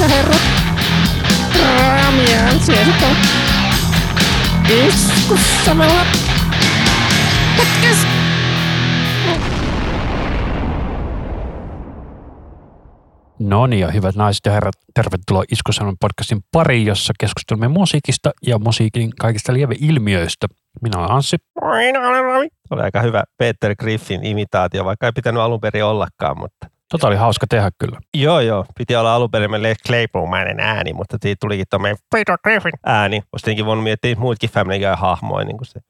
ja herrat. Raamiaan sieltä. Iskusävelmä. Podcast. No niin, ja hyvät naiset ja herrat, tervetuloa Iskusanominen podcastin pariin, jossa keskustelemme musiikista ja musiikin kaikista lieveilmiöistä. Minä olen Anssi. Minä olen Rami. Oli aika hyvä Peter Griffin imitaatio, vaikka ei pitänyt alun perin ollakaan, mutta... Tota oli hauska tehdä kyllä. Joo, piti olla alun perin Claypool-mäinen ääni, mutta siitä tulikin tuommoinen Peter Griffin ääni. Olisi tietenkin voinut miettiä muutkin Family Guy-hahmoja, niin kuin se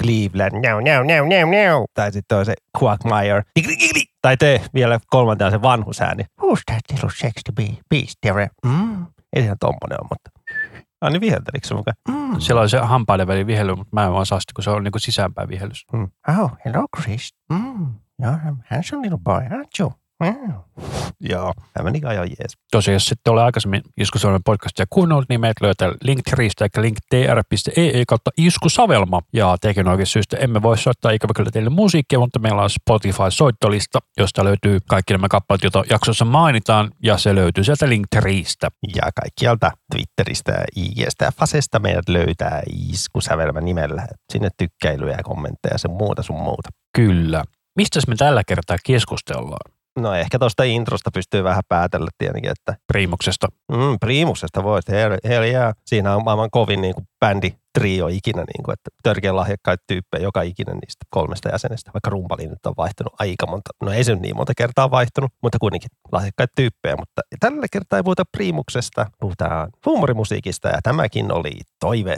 Cleveland, no. Tai sitten on se Quagmire, tai vielä kolmantena se vanhusääni. Who's that little sexy beast there? Ei ihan tommonen ole, mutta... Anni viheltelikö se mukaan? Siellä on se hampaiden väli vihely, mutta mä en vaan saa sitä, kun se on niin kuin sisäänpäin vihelys. Oh, hello Chris. You're a handsome little boy, aren't you? Joo, tämä meni aivan jees. Tosiaan, jos sitten olen aikaisemmin Iskusanominen podcastia kuunnellut, niin meidät löytää Linktreestä eikä linktr.ee/Iskusavelma. Ja tekijänoikeus syystä emme voi soittaa ikävä kyllä teille musiikkia, mutta meillä on Spotify-soittolista, josta löytyy kaikki nämä kappaleet, joita jaksossa mainitaan, ja se löytyy sieltä Linktreestä. Ja kaikkialta Twitteristä, IGstä ja Fasesta meidät löytää Iskusävelmä nimellä. Sinne tykkäilyjä ja kommentteja ja sun muuta. Kyllä. Mistäs me tällä kertaa keskustellaan? No ehkä tuosta introsta pystyy vähän päätellä tietenkin, että... Priimuksesta. Priimuksesta voi. Hell yeah. Siinä on maailman kovin niin kuin bändi trio ikinä, niin kuin, että törkeän lahjakkaita tyyppejä joka ikinen niistä kolmesta jäsenestä. Vaikka rumpali nyt on vaihtunut aika monta, no ei se niin monta kertaa vaihtunut, mutta kuitenkin lahjakkaita tyyppejä. Mutta tällä kertaa ei puhuta Priimuksesta, puhutaan huumorimusiikista ja tämäkin oli toive.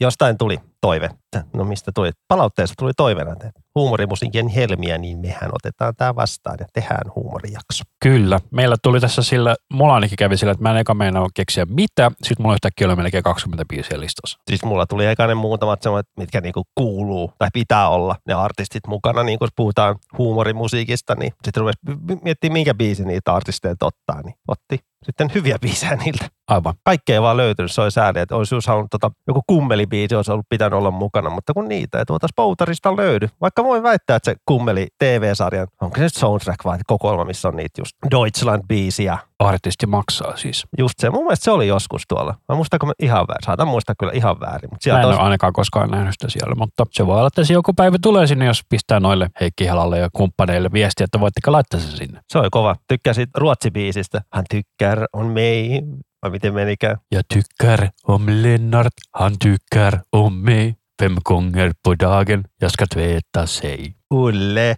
Jostain tuli toive. No mistä tuli? Palautteessa tuli toivena, että huumorimusiikin helmiä, niin mehän otetaan tämä vastaan ja tehdään huumorijakso. Kyllä. Meillä tuli tässä sillä, mulla ainakin kävi sillä, että mä en eka meinaa keksiä mitä, sit mulla yhtäkkiä oli melkein 20 biisiä listassa. Siis mulla tuli ekainen muutamat semmoiset, mitkä niinku kuuluu tai pitää olla ne artistit mukana, niin kun puhutaan huumorimusiikista, niin sitten rupesi miettimään, minkä biisi niitä artisteja ottaa, niin otti sitten hyviä biisejä niiltä. Aivan. Kaikkea ei vaan löytynyt, se oli sääli, että olisi halunnut joku Kummeli-biisi olisi ollut pitänyt olla mukana, mutta kun niitä ei tuolta Poutarista löydy. Vaikka voin väittää, että se Kummeli TV-sarjan, onko se nyt soundtrack vai kokoelma, missä on niitä just Deutschland-biisiä. Artisti maksaa siis. Just se, mun mielestä se oli joskus tuolla. Mä muistanko mä ihan väärin, saatan muistaa kyllä ihan väärin. Mutta mä en ole ainakaan koskaan nähnyt sitä siellä, mutta se voi olla, että se joku päivä tulee sinne, jos pistää noille Heikki Helalle ja kumppaneille viestiä, että voitteko laittaa sen sinne. Se oli kova. Tykkäsit Ruotsi-biisistä. Hän tykkär on mei. Vai miten menikään? Ja tykkär om Lennart, han tykkär om mig. 5 gånger på dagen, jag ska tvätta sig. Ulle,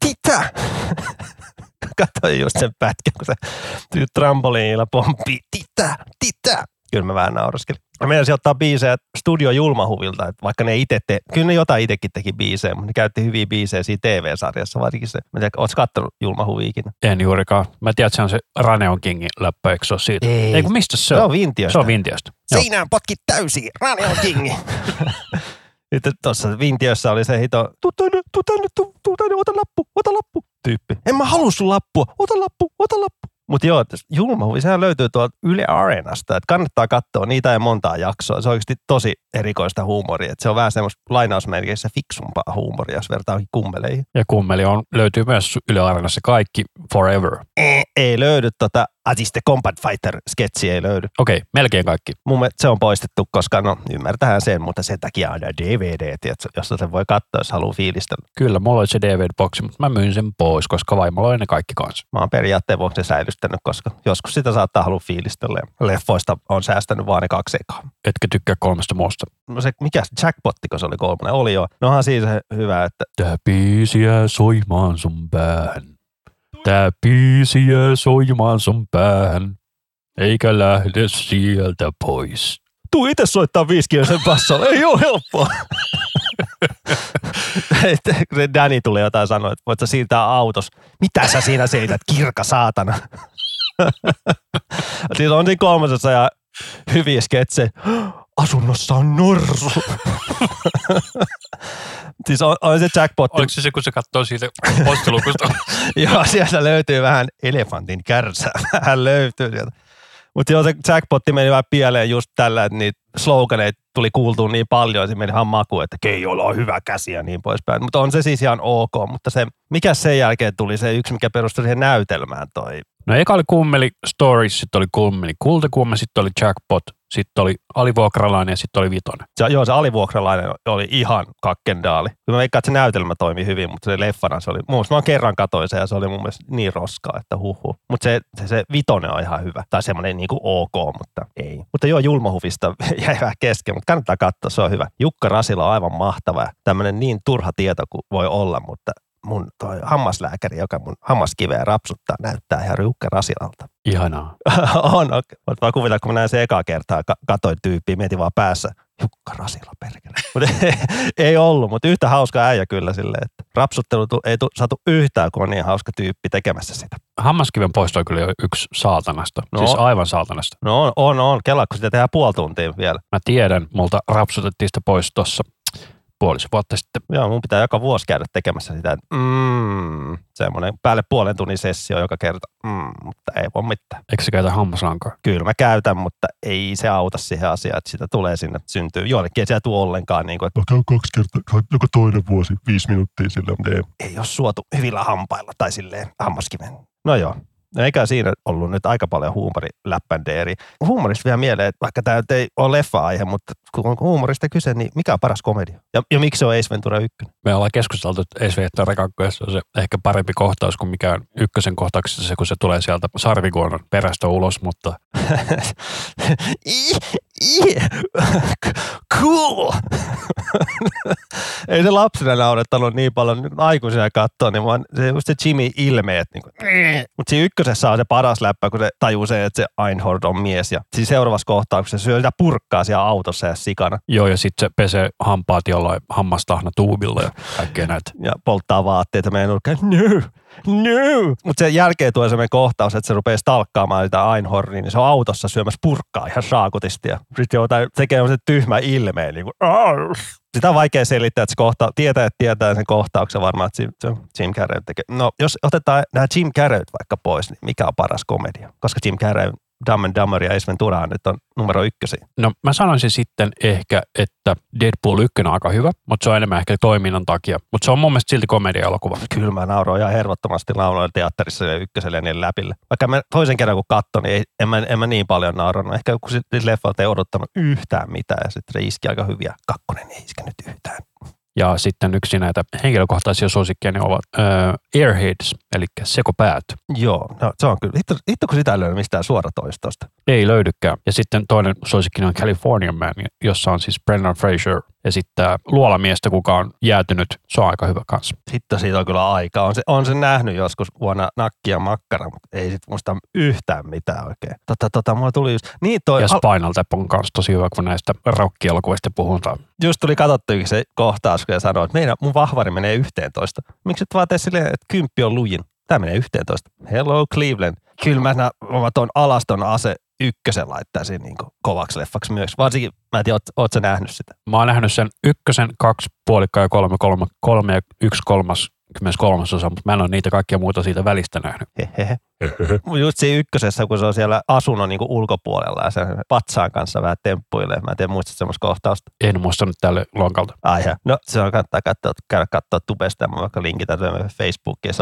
titta! Katsoin just sen pätkän, kun se trampoliinilla pomppii. Titta! Kyllä mä vähän nauraskelin. Mä menisin ottaa biisejä Studio Julmahuvilta, että vaikka ne itse kyllä ne jotain itsekin teki biisejä, mutta ne käytti hyviä biisejä siinä TV-sarjassa, varsinkin se. Mä tiedän, ootko kattonut Julmahuviikin? En juurikaan. Mä tiedän, että se on se Raneon Kingin läppä, eikö se ole siitä? Ei kun mistä se on? Se on Vintiöstä. Seinään potki täysiin, Raneon Kingi! Nyt tuossa Vintiössä oli se hito, tuu tänne, ota lappu, tyyppi. En mä halua sun lappua, ota lappu. Mutta joo, Julmahuvi, sehän löytyy tuolta Yle Areenasta, että kannattaa katsoa, niitä ei montaa jaksoa. Se on oikeasti tosi erikoista huumoria, että se on vähän semmoista lainausmerkeissä fiksumpaa huumoria, jos vertaakin Kummeleihin. Ja Kummeli löytyy myös Yle Areenassa kaikki forever. Ei löydy Atiste Combat Fighter-sketsi ei löydy. Okei, melkein kaikki. Mun mielestä se on poistettu, koska no ymmärtähän sen, mutta sen takia on DVD, josta sen voi katsoa, jos haluaa fiilistellä. Kyllä, mulla oli se DVD-boksi, mutta mä myin sen pois, koska vaimolla oli ne kaikki kanssa. Mä oon periaatteen vuoksi säilyttänyt, koska joskus sitä saattaa halua fiilistellä. Leffoista on säästänyt vaan ne 2 ekaa. Etkä tykkää 3 muusta. No se, mikä se jackpotti, kun se oli 3? Oli jo. Nohan siis hyvä, että... Tää biisiä soimaan sun päähän. Tää biisi jää soimaan sun päähän, eikä lähde sieltä pois. Tuu itse soittaa viiskiöisen bassolle, ei oo helppoa. Danny tulee jotain sanoa, että voit sä siirtää autos. Mitä sä siinä seität, kirka saatana? Siis on siinä 3. ja hyviä sketsejä. Asunnossa on norsu. Siis on se jackpotti. Oliko se, kun se katsoo siitä postilukusta? Joo, sieltä löytyy vähän elefantin kärsää. Vähän löytyy sieltä. Mutta joo, se jackpotti meni vähän pieleen just tällä, että niitä sloganeita tuli kuultua niin paljon, se meni ihan makuun, että Keijolla on hyvä käsi ja niin poispäin. Mutta on se siis ihan ok, mutta se, mikä sen jälkeen tuli, se yksi, mikä perustui siihen näytelmään toi. No eka oli Kummeli Stories, sitten oli Kummeli Kultakuume, sitten oli Jackpot, sitten oli Alivuokralainen ja sitten oli Vitonen. Joo, se Alivuokralainen oli ihan kakkendaali. Mä veikkaan, että se näytelmä toimi hyvin, mutta se leffana se oli. Muista mä kerran katsoin sen ja se oli mun mielestä niin roskaa, että huhu. Mutta se Vitonen on ihan hyvä. Tai semmoinen niinku ok, mutta ei. Mutta joo, Julmahuvista jäi vähän kesken, mutta kannattaa katsoa, se on hyvä. Jukka Rasila on aivan mahtava. Tämmöinen niin turha tieto kuin voi olla, mutta mun toi hammaslääkäri, joka mun hammaskiveä rapsuttaa, näyttää ihan Jukka Rasilalta. Ihanaa. On, okei. Voit vaan kuvitella, kun mä näin sen ekaa kertaa, katsoin tyyppiä, mietin vaan päässä, Jukka Rasila perkele. Mutta ei ollut, mutta yhtä hauska äijä kyllä silleen, että rapsuttelu ei saatu yhtään, kun on niin hauska tyyppi tekemässä sitä. Hammaskiven poisto on kyllä yksi saatanasta, no, siis aivan saatanasta. No on, kelaa, kun sitä tehdään puoli tuntia vielä. Mä tiedän, multa rapsutettiin sitä pois tossa. Puolisen vuotta sitten. Joo, mun pitää joka vuosi käydä tekemässä sitä, että semmoinen päälle puolen tunnin sessio joka kerta, mutta ei voi mitään. Eikö sä käytä hammaslankaa? Kyllä mä käytän, mutta ei se auta siihen asiaan, että sitä tulee sinne, syntyy. Joillekin ei se tule ollenkaan. Niin kuin, että mä käyn 2 kertaa, joka toinen vuosi, 5 minuuttia silleen, mutta ei ole suotu hyvillä hampailla tai silleen hammaskiven. No joo. Eikä siinä ollut nyt aika paljon huumoriläppändeeriä. Huumorista vielä mieleen, että vaikka tämä ei ole leffa-aihe, mutta kun on huumorista kyse, niin mikä on paras komedia? Ja miksi se on Ace Ventura 1? Me ollaan keskusteltu, että Ace Ventura 2 on se ehkä parempi kohtaus kuin mikään ykkösen kohtauksessa se, kun se tulee sieltä sarvikuonon perästä ulos, mutta cool! Ei se lapsena naurettanut niin paljon, nyt aikuisena katsoo, niin vaan se just se Jimmy ilmeet. Niin mutta siinä ykkösessä on se paras läppä, kun se tajuu sen, että se Einhorn on mies. Ja siinä seuraavassa kohtauksessa se syö sitä purkkaa siellä autossa ja sikana. Joo, ja sitten se pesee hampaat jollain hammastahna tuubilla ja kaikkea näitä. Ja polttaa vaatteita meidän nurkkaan. No! Mutta sen jälkeen tulee semmoinen kohtaus, että se rupeaa stalkkaamaan sitä Einhornia, niin se on autossa syömässä purkkaa ihan saakutisti. Ja sitten jotain tekee semmoisen tyhmä ilmeen, niin kuin sitä on vaikea selittää, että se kohta, tietää sen kohtauksen varmaan, että Jim Carrey tekee. No, jos otetaan nämä Jim Carreyt vaikka pois, niin mikä on paras komedia? Koska Jim Carrey, Dumb and Dumber ja Ace Ventura nyt on numero 1. No mä sanoisin sitten ehkä, että Deadpool 1 on aika hyvä, mutta se on enemmän ehkä toiminnan takia. Mutta se on mun mielestä silti komedia-elokuva. Kyllä mä nauroin ihan hervottomasti lauloin teatterissa ja 1 ja niin läpille. Vaikka mä toisen kerran kun katson, niin en mä niin paljon naurannut. Ehkä kun sitten leffalta ei odottanut yhtään mitään ja sitten se iski aika hyviä. 2 ei iskenyt yhtään. Ja sitten yksi näitä henkilökohtaisia suosikkeja ne ovat Airheads, eli sekopäät. Joo, no, se on kyllä. Hitto kun sitä ei löydy mistään suoratoistosta. Ei löydykään. Ja sitten toinen suosikki on Californian Man, jossa on siis Brendan Fraser. Ja sitten luolamiestä, kuka on jäätynyt, se on aika hyvä kanssa. Hitto, siitä on kyllä aika. On se nähnyt joskus vuonna Nakki ja Makkara, mutta ei sit muista yhtään mitään oikein. Mulla tuli just niin toi. Ja Spinal Tap on kanssa tosi hyvä, kun näistä rock-elokuvista puhutaan. Just tuli katsottuikin se kohtaus, kun sanoi, että mun vahvari menee 11. Miksi et vaan tee silleen, että 10 on lujin? Tämä menee 11. Hello Cleveland. Kyllä mä tuon alaston ase 1 laittaisin niin kovaksi leffaksi myös. Varsinkin, mä en tiedä, oot sä nähnyt sitä? Mä oon nähnyt sen 1, 2,5, 3, 3 ja 1/3, 3/3, mutta mä en ole niitä kaikkia muuta siitä välistä nähnyt. Just siinä 1, kun se on siellä asunnon niin ulkopuolella ja sen patsaan kanssa vähän temppuilee. Mä en tiedä, muistat semmoista kohtausta. En muistanut tälle lonkalta. Aihe. No, se on kannattaa käydä katsoa tubesta. Mä vaikka linkitän Facebookiin.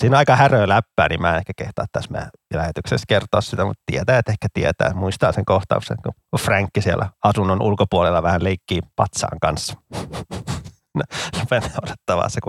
Siinä on aika häröä läppää, niin mä en ehkä kehtaa tässä meidän lähetyksessä kertoa sitä, mutta tietää, että ehkä tietää. Muistaa sen kohtauksen, kun Frankki siellä asunnon ulkopuolella vähän leikkii patsaan kanssa. Mennään odottavaa se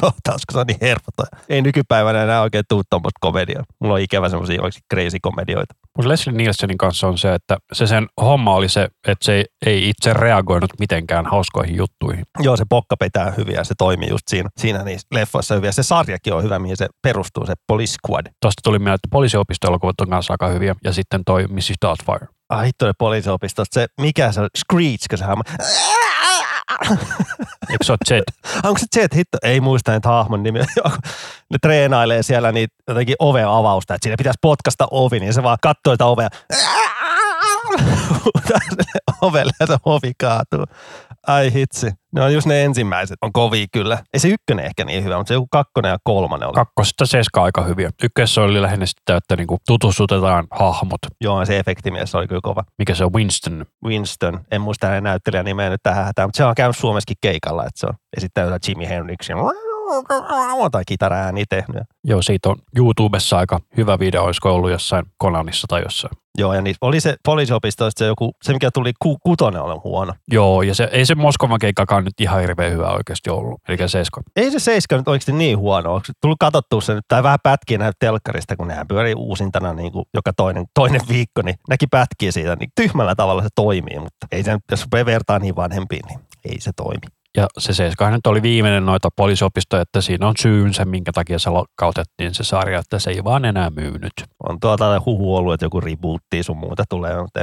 kohtaus, kun se on niin hervotoja. Ei nykypäivänä enää oikein tule tuommoista komediaa. Mulla on ikävä semmoisia crazy komedioita. Mutta Leslie Nielsenin kanssa on se, että se sen homma oli se, että se ei itse reagoinut mitenkään hauskoihin juttuihin. Joo, se pokka petää hyviä, se toimii just siinä niissä leffoissa hyviä. Se sarjakin on hyvä, mihin se perustuu, se Police Squad. Tuosta tuli mieleen, että poliisiopisto-elokuvat on kanssa aika hyviä ja sitten toi Mrs. Doubtfire. Hittoinen poliisiopistosta. Se, mikä se on? Screech, kun se hamma. Eikö se ole Zed? Onko se Zed? Hitto? Ei muista niitä hahmon nimiä. Ne treenailee siellä niitä jotenkin oven avausta, että siinä pitäisi potkaista ovi, niin se vaan katsoo sitä ovea. ovelle, että ovi kaatuu. Ai hitsi. Ne on just ne ensimmäiset. On kovia kyllä. Ei se ykkönen ehkä niin hyvä, mutta se joku kakkonen ja kolmanen oli. Kakkosesta seska aika hyviä. Ykkössä oli lähinnä sitä, että niinku tutustutetaan hahmot. Joo, se efektimiessä oli kyllä kova. Mikä se on? Winston? Winston. En muista hänen näyttelijän nimeä nyt tähän hätään, mutta se on käynyt Suomessakin keikalla. Että se on esittänyt jotain Jimi Hendrixia. Tai kitarääni tehnyt. Joo, siitä on YouTubessa aika hyvä video, olisiko ollut jossain Konanissa tai jossain. Joo, ja niin oli se poliisiopistoista se joku, se mikä tuli kutonen on huono. Joo, ja se, ei se Moskovan keikkakaan nyt ihan hirveän hyvä oikeasti ollut, eli seiska. Ei se seiska nyt oikeasti niin huono, onko tullut katsottua se nyt, tai vähän pätkiä näin telkkarista, kun nehän pyörii uusintana niin kuin joka toinen viikko, niin näki pätkiä siitä, niin tyhmällä tavalla se toimii, mutta ei se, jos rupeaa vertaan niin vanhempiin, niin ei se toimi. Ja se 7 nyt oli viimeinen noita poliisiopistoja, että siinä on syynsä, minkä takia se lakkautettiin se sarja, että se ei vaan enää myynyt. On tuolla huhu ollut, että joku rebootti sun muuta tulee, mutta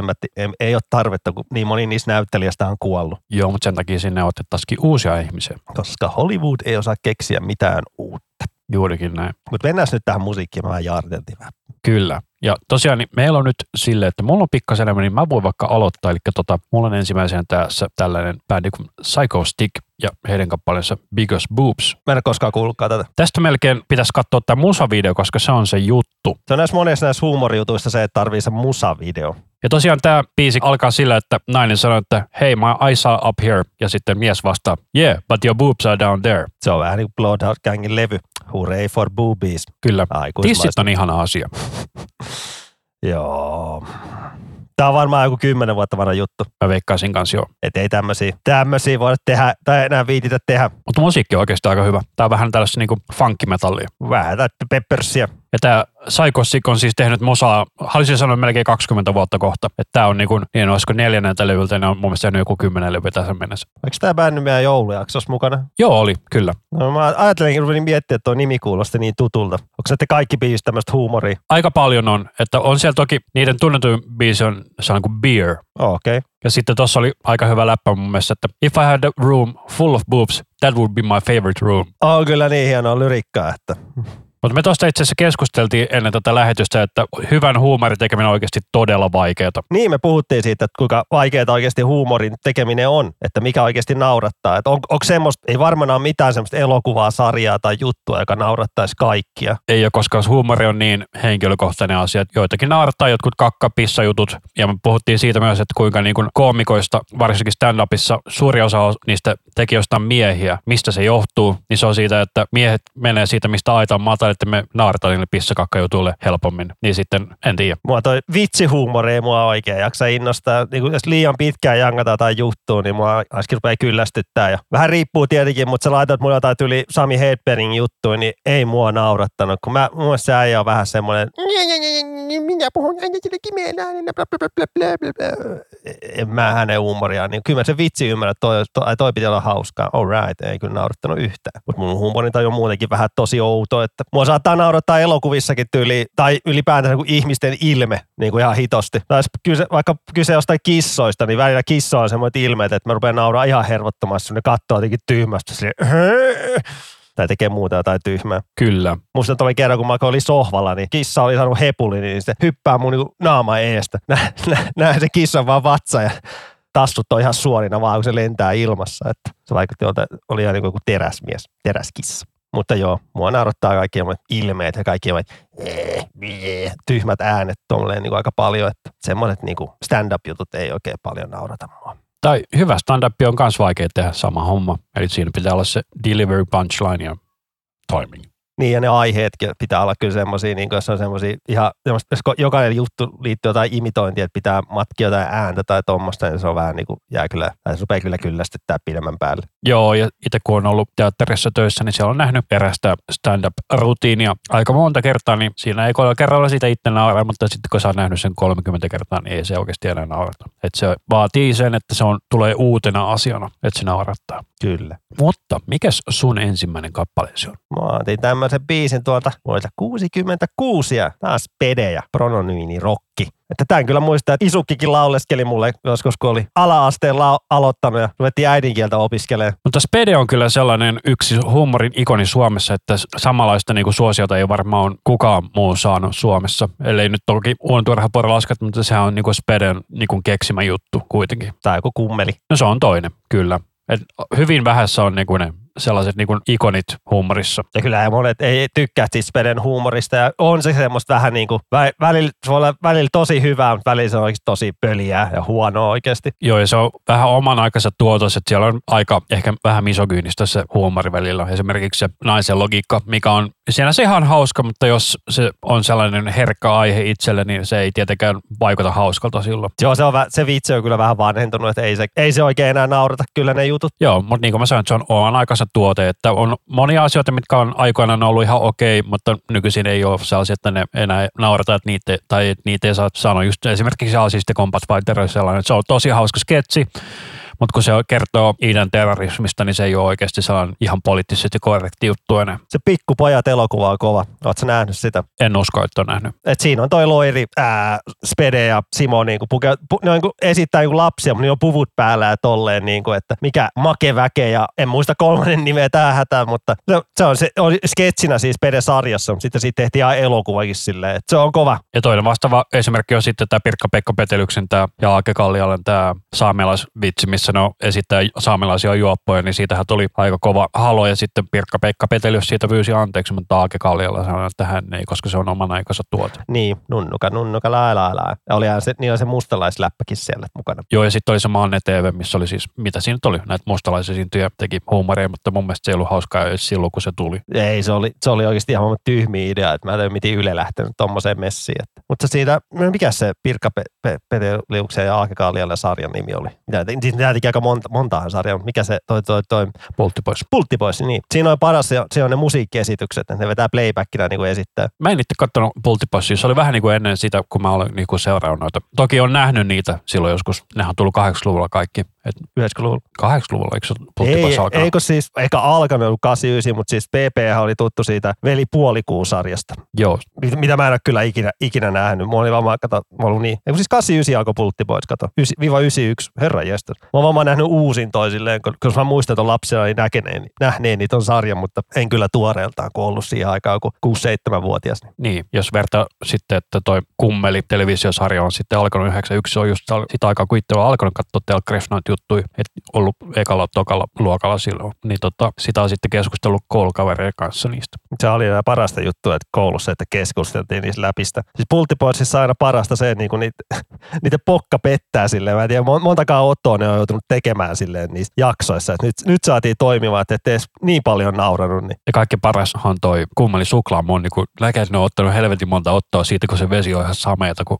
ei ole tarvetta, kun niin moni niistä näyttelijästä on kuollut. Joo, mutta sen takia sinne otettaisikin uusia ihmisiä. Koska Hollywood ei osaa keksiä mitään uutta. Juurikin näin. Mutta mennään nyt tähän musiikkiin, mä vähän jaarteltiin vähän. Kyllä. Ja tosiaan niin meillä on nyt silleen, että mulla on pikkas enemmän, niin mä voin vaikka aloittaa. Eli mulla on ensimmäisenä tässä tällainen bändi kuin Psycho Stick ja heidän kappaleensa Biggest Boobs. Mä en koskaan kuullutkaan tätä. Tästä melkein pitäisi katsoa tämä musavideo, koska se on se juttu. Se on monessa näissä huumorijutuissa se, että tarvii se musavideo. Ja tosiaan tämä biisi alkaa sillä, että nainen sanoo, että hei, my eyes are up here. Ja sitten mies vastaa, yeah, but your boobs are down there. Se on vähän niin kuin Bloodhound Gangin levy. Hooray for boobies. Kyllä, tissit on ihana asia. Joo. Tämä on varmaan joku 10 vuotta vanha juttu. Mä veikkaisin kanssa, joo. Että ei tämmöisiä voida tehdä, tai enää viititä tehdä. Mutta musiikki on oikeastaan aika hyvä. Tämä on vähän tällaista niinku funkimetallia. Vähän täyttä peppersiä. Ja tämä Psycho Stick on siis tehnyt musaa, haluaisin sanoa melkein 20 vuotta kohta. Että tämä on niinku, niin olisiko 4. levyltä, ne on mun mielestä joku 10 levyä tässä mennessä. Oliko tämä bändi meidän joulujaksossa mukana? Joo, oli, kyllä. No mä ajattelinkin, ruvetin miettiä, että tuo nimi kuulosti niin tutulta. Onko näette kaikki biisit tämmöistä huumoria? Aika paljon on. Että on siellä toki, niiden tunnetuin biisi on, se on kuin Beer. Oh, okei. Okay. Ja sitten tuossa oli aika hyvä läppä mun mielestä, että if I had a room full of boobs, that would be my favorite room. On kyllä niin hienoa lyrikkaa, että... Mutta me tuosta itse asiassa keskusteltiin ennen tätä lähetystä, että hyvän huumorin tekeminen on oikeasti todella vaikeaa. Niin, me puhuttiin siitä, että kuinka vaikeaa oikeasti huumorin tekeminen on, että mikä oikeasti naurattaa. Että onko semmoista, ei varmaan ole mitään semmoista elokuvaa, sarjaa tai juttua, joka naurattaisi kaikkia. Ei ole, koska huumori on niin henkilökohtainen asia, että joitakin naurattaa jotkut kakkapissajutut. Ja me puhuttiin siitä myös, että kuinka niin kuin koomikoista, varsinkin stand-upissa, suuri osa niistä tekijöistä on miehiä. Mistä se johtuu? Niin se on siitä, että miehet menee siitä, mistä aita on matala. Että me naarataan niille pissakakkajutuille helpommin, niin sitten en tiedä. Mua toi vitsihuumori ei mua oikein jaksa innostaa. Niin jos liian pitkään jankataan tai juttua, niin mua ainakin rupeaa kyllästyttää. Ja vähän riippuu tietenkin, mutta sä laitat mulle jotain yli Sami Hedbergin juttuja, niin ei mua naurattanut. Kun mun mielestä se äijä on vähän semmoinen, minä puhun aina sille kimeellä äänenä, en mä hänen huumoriaan. Niin kyllä mä sen vitsi ymmärrän, että toi piti olla hauskaa. All right, ei kyllä naurattanut yhtään. Mutta mun huumorinta on muutenkin vähän tosi outo, että mua saattaa naurattaa elokuvissakin tyyli, tai ylipäätään niin kuin ihmisten ilme niin kuin ihan hitosti. Tai vaikka kyse jostain kissoista, niin välillä kissa on semmoiset ilmeet, että mä rupean nauraa ihan hervottomasti, ne katsoo jotenkin tyhmästä silleen. Tai tekee muuta jotain tyhmää. Kyllä. Musta toinen kerran, kun mä olin sohvalla, niin kissa oli saanut hepuli, niin se hyppää mun niin naama eestä. Näin se kissan vaan vatsa ja tassut on ihan suorina vaan, kun se lentää ilmassa. Että se vaikutti, että oli ihan niin kuin joku teräsmies, teräskissa. Mutta joo, mua naurattaa kaikki ilmeet ja kaikki tyhmät äänet tolleen niin kuin aika paljon, että semmoiset niin kuin stand-up-jutut ei oikein paljon naurata mua. Tai hyvä stand-up on myös vaikea tehdä sama homma, eli siinä pitää olla se delivery punchline ja timing. Niin, ja ne aiheetkin pitää olla kyllä semmoisia, niin jos on semmoisia ihan, jos jokainen juttu liittyy jotain imitointia, että pitää matkia jotain ääntä tai tuommoista, niin se on vähän niin kuin jää kyllä, tai se rupeaa kyllä kyllästyttää pidemmän päälle. Joo, ja itse kun on ollut teatterissa töissä, niin siellä on nähnyt perästä stand-up-rutiinia aika monta kertaa, niin siinä ei kerralla siitä itse nauraa, mutta sitten kun sä oot nähnyt sen 30 kertaa, niin ei se oikeasti enää naurata. Että se vaatii sen, että se on, tulee uutena asiana, että se naurattaa. Kyllä. Mutta mikäs sun ensimmäinen kappaleesi on? Mä otin kuulen sen biisin tuolta vuodelta 66 ja taas Spede ja prononyyni rokki. Että tämän kyllä muistaa, että isukkikin lauleskeli mulle joskus, kun oli ala-asteella aloittanut ja ruvettiin äidinkieltä opiskelemaan. Mutta Spede on kyllä sellainen yksi huumorin ikoni Suomessa, että samanlaista niin kuin suosiota ei varmaan kukaan muu saanut Suomessa. Ellei nyt toki on turha pora laskat, mutta sehän on niin kuin Speden niin kuin keksimä juttu kuitenkin. Tai joku Kummeli. No se on toinen, kyllä. Et hyvin vähässä on niin kuin ne sellaiset niin kuin ikonit huumorissa. Ja kyllä monet ei tykkää siis Speden huumorista ja on se semmoista vähän niin kuin välillä tosi hyvää, mutta välillä se on oikeasti tosi pöliää ja huonoa oikeasti. Joo ja se on vähän oman aikansa tuotos, että siellä on aika ehkä vähän misogyynistä se huumori välillä. Esimerkiksi se naisen logiikka, mikä on sinänsä ihan hauska, mutta jos se on sellainen herkkä aihe itselle, niin se ei tietenkään vaikuta hauskalta silloin. Joo se vitsi on kyllä vähän vanhentunut, että ei se oikein enää naurata kyllä ne jutut. Joo, mutta niin kuin mä sanoin, että se on oman aikansa tuote, että on monia asioita, mitkä on aikoinaan ollut ihan okei, mutta nykyisin ei ole sellaisia, että ne enää naurata, että niitä ei saa sanoa. Just esimerkiksi se asiasta Combat Fighter on sellainen, että se on tosi hauska sketsi, mutta kun se kertoo idän terrorismista, niin se ei ole oikeasti sellainen ihan poliittisesti korrekti juttu enää. Se pikkupajat elokuva on kova. Oletko nähnyt sitä? En usko, että on nähnyt. Et siinä on toi Loiri, Spede ja Simo, niinku ne on, esittää joku lapsia, mutta ne on puvut päällä ja tolleen, niinku, että mikä makeväke ja en muista kolmannen nimeä tähän hätään, mutta se oli sketsinä siis Spede-sarjassa, mutta sitten siitä tehtiin ihan elokuvakin silleen, että se on kova. Ja toinen vastaava esimerkki on sitten tämä Pirkka-Pekka Petelyksen ja Aake Kallialan tämä saamelaisvitsi, missä no esittää saamelaisia juoppoja, niin siitähän tuli aika kova halo ja sitten Pirkka-Pekka Petelius siitä pyysi anteeksi, mutta Aake Kalliala sanoi, että hän ei, koska se on oman aikansa tuote. Niin, nunnuka, laa. Ja oli se mustalaisläppäkin siellä mukana. Joo, ja sitten oli se Manne TV, missä oli siis, mitä siinä oli, näitä mustalaisesiintyjä teki huumoreja, mutta mun mielestä se ei ollut hauskaa silloin, kun se tuli. Ei, se oli oikeasti ihan tyhmiä idea, että mä en tiedä, miten Yle lähtenyt tommoseen messiin. Mutta siitä, mikä se Pirkka-Peteliuksen ja Aake Kallialan sarjan nimi oli? Teki aika montaahan sarjaa, mutta mikä se toi Pulttipois, niin. Siinä on paras, siinä on ne musiikkiesitykset, ne vetää playbackina niin kuin esittää. Mä en itse katsonut Pulttipoisia, se oli vähän niin kuin ennen sitä, kun mä olin niin kuin seurannut noita. Toki on nähnyt niitä silloin joskus, nehän on tullut 80-luvulla kaikki. 80-luvulla, eikö se Pulttipois alkanut? Eikö siis, eikä alkanut ollut 89, mutta siis PPhän oli tuttu siitä Veli Puolikuusarjasta. Joo. Mitä mä en ole kyllä ikinä nähnyt, mulla oli vaan, mä olin niin. Eikö siis 89 alkoi Pulttipois, kato, 91, herranjestas. Mä oon vaan nähnyt uusintoja silleen, koska mä muistan, että on lapsena niin nähneeni ton sarjan, mutta en kyllä tuoreeltaan, kun ollut siihen aikaan kuin 6-7-vuotias. Niin, jos vertaa sitten, että toi Kummeli-televisiosarja on sitten alkanut 91, se on just sitä aikaa, kun itse on alkanut katsoa telkkarissa noita juttuja, että ollut ekalla, tokalla luokalla silloin, niin sitä on sitten keskustellut koulukavereiden kanssa niistä. Se oli aina parasta juttua, että koulussa, että keskusteltiin niistä läpistä. Siis Pulttipoisissa aina parasta se, että niinku niitä pokka pettää silleen, mä en tiedä, montakaan ottoa ne on joutunut tekemään silleen niissä jaksoissa. Et nyt saatiin toimimaan, ettei edes niin paljon nauranut. Niin. Ja kaikki parashan toi Kummeli suklaamonni, kun näkäisin on ottanut helvetin monta ottoa siitä, kun se vesi on ihan sameeta, kun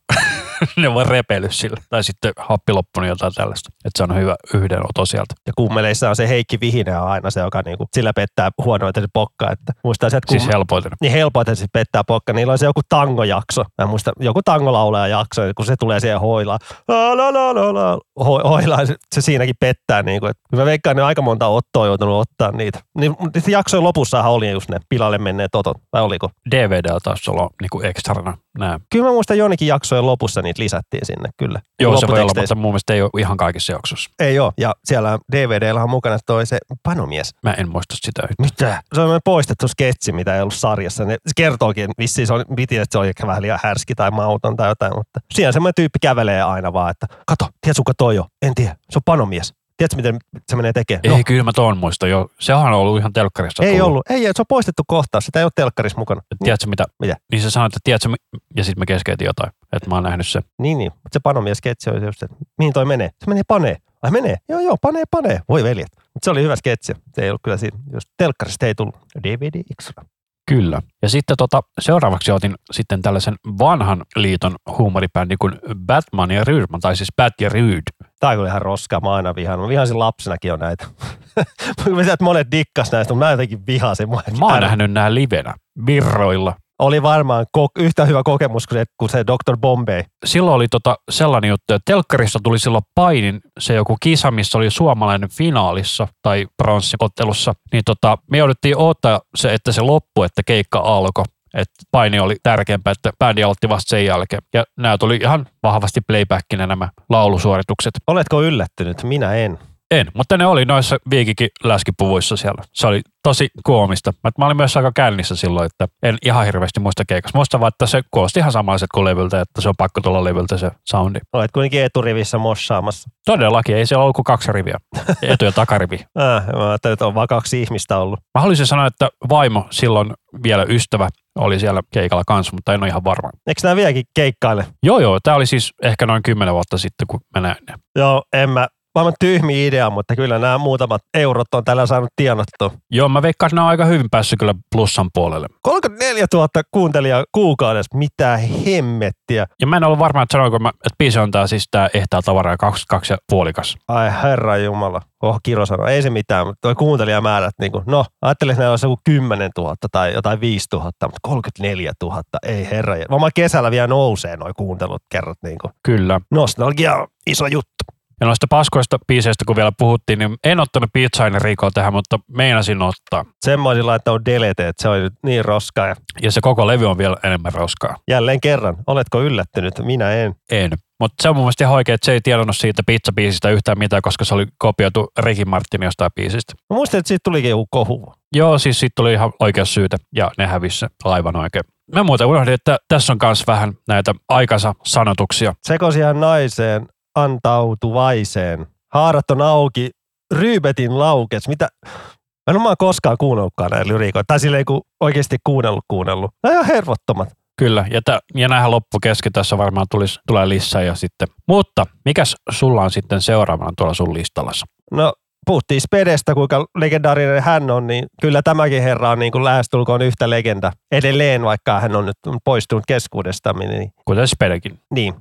ne vaan repeily sillä. Tai sitten happi loppunut jotain tällaista. Että se on hyvä yhdenotto sieltä. Ja Kummeleissa on se Heikki Vihinen aina se, joka niinku, sillä pettää huonoita se pokkaa. Että muistaa se, että siis helpoiten. Niin helpoiten se pettää pokkaa. Niillä on se joku tangojakso. Mä muistan, joku tangolaulaja jakso, kun se tulee siihen hoilaan. Hoilaan se siinäkin pettää. Niin kuin, että mä veikkaan, ne aika monta ottoa joutunut ottaa niitä. Niitä jaksojen lopussahan oli just ne pilalle menneet otot. Vai oliko? DVD taas olla niinku ekstrana. Nää. Kyllä mä muistan jonnekin jaksojen lopussa niitä lisättiin sinne kyllä. Joo, se voi olla, mutta mun mielestä ei ole ihan kaikissa jaksossa. Ei ole, ja siellä DVD:llä on mukana toi se panomies. Mä en muista sitä yhtä. Mitä? Se on poistettu sketsi, mitä ei ollut sarjassa. Ne kertookin, vissiin se on piti, että se on ehkä vähän liian härski tai mauton tai jotain, mutta siinä semmoinen tyyppi kävelee aina vaan, että kato, tiedätkö kuka toi on? En tiedä, se on panomies. Tiedätkö, miten se menee tekemään? Ei, no. Kyllä mä tuon muista jo. Sehän on ollut ihan telkkarissa. Ei tullut. Ollut. Ei, se on poistettu kohtaus. Sitä ei ole telkkarissa mukana. Tiedätkö mitä? Niin se sanoi, että tiedätkö, ja sitten mä keskeytin jotain, että mä oon nähnyt sen. Niin. Se panomiesketsi on just, että mihin toi menee? Se menee panee. Ai menee? Joo, panee. Voi veljet. Mutta se oli hyvä sketsi. Se ei ollut kyllä siinä, jos telkkarista ei tullut. DVD extra. Kyllä. Ja sitten seuraavaksi otin sitten tällaisen vanhan liiton huumoribändin kuin Batman ja Rydman, tai siis Bat ja Ryd. Tämä oli ihan roskaa, mä aina vihaan. Mä vihasin lapsenakin jo näitä. Mä tiedän, että monet dikkas näistä, mutta mä jotenkin vihasin. Mä oon nähnyt nää livenä, virroilla. oli varmaan yhtä hyvä kokemus kuin se Dr. Bombay. Silloin oli sellainen juttu, että telkkarissa tuli silloin Painin se joku kisa, missä oli suomalainen finaalissa tai pronssikottelussa. Niin me jouduttiin odottaa, että se loppui, että keikka alkoi. Että Paini oli tärkeämpää, että bändi aloitti vasta sen jälkeen. Ja nämä tuli ihan vahvasti playbackinä nämä laulusuoritukset. Oletko yllättynyt? Minä en. En, mutta ne oli noissa viikikin läskipuvuissa siellä. Se oli tosi koomista. Mä olin myös aika kännissä silloin, että en ihan hirveästi muista keikassa. Muistan vaan, että se kuulosti ihan samanlaiset kuin levyltä, että se on pakko tulla levyltä se soundi. Olet kuitenkin eturivissä mossaamassa. Todellakin, ei siellä ollut kuin kaksi riviä. Etu- ja takarivi. Mä ajattelin, että on vaan kaksi ihmistä ollut. Mä haluaisin sanoa, että vaimo silloin vielä ystävä oli siellä keikalla kanssa, mutta en ole ihan varma. Eikö nämä vieläkin keikkaile? Joo, tää oli siis ehkä noin 10 vuotta sitten, kun mä näin ne. Joo, Mä tyhmiä idea, mutta kyllä nämä muutamat eurot on tällä saanut tienattua. Joo, mä veikkaan, että nämä on aika hyvin päässyt kyllä plussan puolelle. 34 000 kuuntelijaa kuukaudessa, mitä hemmettiä. Ja mä en ollut varma, että sanoinko mä, että biisi on tää siis tää ehtää tavaraa 22 ja puolikas. Ai herranjumala, kirosana, ei se mitään, mutta toi kuuntelijamäärät, ajattelin, että näillä olisi joku 10 000 tai jotain 5 000, mutta 34 000, ei herran. Varmaan kesällä vielä nousee noi kuuntelut kerrat . Kyllä. Nostalgia, iso juttu. Ja noista paskoista biiseistä, kun vielä puhuttiin, niin en ottanut Pizzainen Riikoa tähän, mutta meinasin ottaa. Sen mä olisin laittanut delete, että se oli nyt niin roskaa. Ja se koko levy on vielä enemmän roskaa. Jälleen kerran. Oletko yllättynyt? Minä en. En. Mutta se on mun mielestä ihan oikein, että se ei tiedonnut siitä pizzabiisistä yhtään mitään, koska se oli kopioitu Ricky Martin jostain biisistä. Mä muistan, että siitä tulikin joku kohu. Joo, siis siitä tuli ihan oikea syytä ja ne hävisi se aivan oikein. Mä muuten unohdin, että tässä on myös vähän näitä aikansa sanotuksia. Sekoisia naiseen. Antautuvaiseen. Haarat on auki. Ryybetin laukes. Mitä? Mä en ole koskaan kuunnellutkaan näitä lyriikoita. Tai silleen kun oikeasti kuunnellut. Nämä ihan hervottomat. Kyllä. Ja näinhän loppukeski tässä varmaan tulee lisää ja sitten. Mutta mikäs sulla on sitten seuraavana tuolla sun listallassa? No puhuttiin Spedestä, kuinka legendaarinen hän on, niin kyllä tämäkin herra on niin kuin lähestulkoon yhtä legenda. Edelleen, vaikka hän on nyt poistunut keskuudestamme. Niin. Kuten Spedekin. Niin.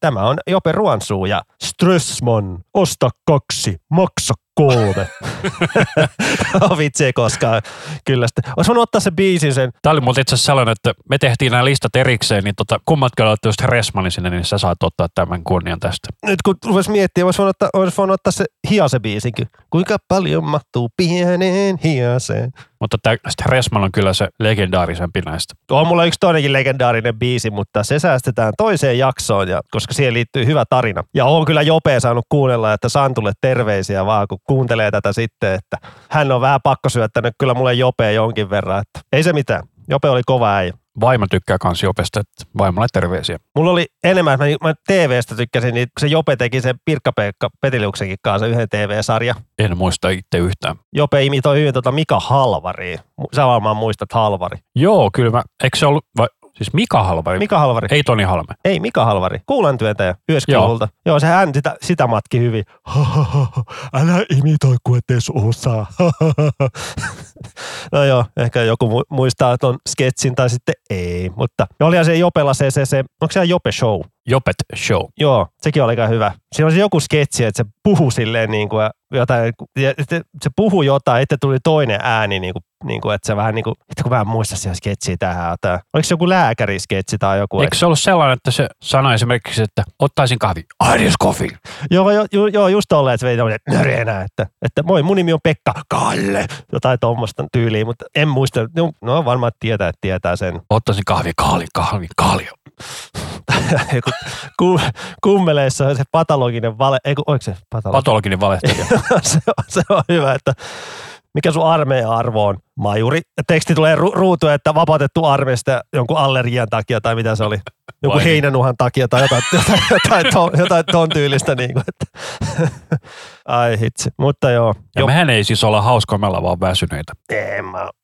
Tämä on Jope Ruansuu ja Strössman, osta 2, maksa 3. Vitsi ei koskaan kyllästä. Olisi voinut ottaa se biisin sen. Tämä oli muuten itse asiassa sellainen, että me tehtiin nämä listat erikseen, niin kummatkin olette just Ressmanin sinne, niin sä saat ottaa tämän kunnian tästä. Nyt kun ruvasi miettimään, olisi voinut ottaa se hiase biisinkin. Kuinka paljon mahtuu pieneen hiaseen. Mutta Ressman on kyllä se legendaarisempi näistä. On mulla yksi toinenkin legendaarinen biisi, mutta se säästetään toiseen jaksoon, ja, koska siihen liittyy hyvä tarina. Ja on kyllä Jope saanut kuunnella, että Santulle terveisiä vaan, kun kuuntelee tätä sitten, että hän on vähän pakko syöttänyt kyllä mulle Jopea jonkin verran. Että ei se mitään. Jope oli kova äijä. Vaimo tykkää kans Jopesta, että vaimolle terveisiä. Mulla oli enemmän, mä TV:stä tykkäsin, niin se Jope teki sen Pirkka-Pekka Petiliuksenkin kanssa yhden TV-sarja. En muista itse yhtään. Jope imitoi hyvin Mika Halvaria. Sä varmaan muistat Halvari. Joo, kyllä mä, eikö se ollut, siis Mika Halvari? Mika Halvari. Ei Toni Halme. Ei Mika Halvari. Kuulantyöntäjä 90-luvulta. Joo, se hän sitä matki hyvin. Älä imitoi, kun et edes osaa. No joo, ehkä joku muistaa ton sketsin tai sitten ei, mutta olihan se Jopella se onko se Jope Show? Jopet Show. Joo, sekin oli aika hyvä. Siinä oli joku sketsi, että se puhui silleen niin kuin jotain, se puhui jotain, että tuli toinen ääni niin kuin että se vähän niin kuin, että kun mä en muista siihen sketsiä tähän. Oliko se joku lääkärisketsi tai joku? Eikö se ollut sellainen, että se sanoi esimerkiksi, että ottaisin kahvi. Irish coffee. Joo, just olleen, että se vei tommoinen nöreenä, että moi, mun nimi on Pekka Kalle. Jotain tommoista tyyliä, mutta en muista. No varmaan tietää sen. Ottaisin kahvi. Kummeleissa on se patologinen patologinen valehtelija. Se on hyvä, että mikä sun armeijan arvo on? Majuri. Teksti tulee ruutuun, että vapautettu armeista jonkun allergian takia tai mitä se oli. Joku heinänuhan takia tai jotain ton tyylistä. Niin kuin, että. Ai hitsi. Mutta joo. Ja mehän ei siis olla hauskoimella vaan väsyneitä.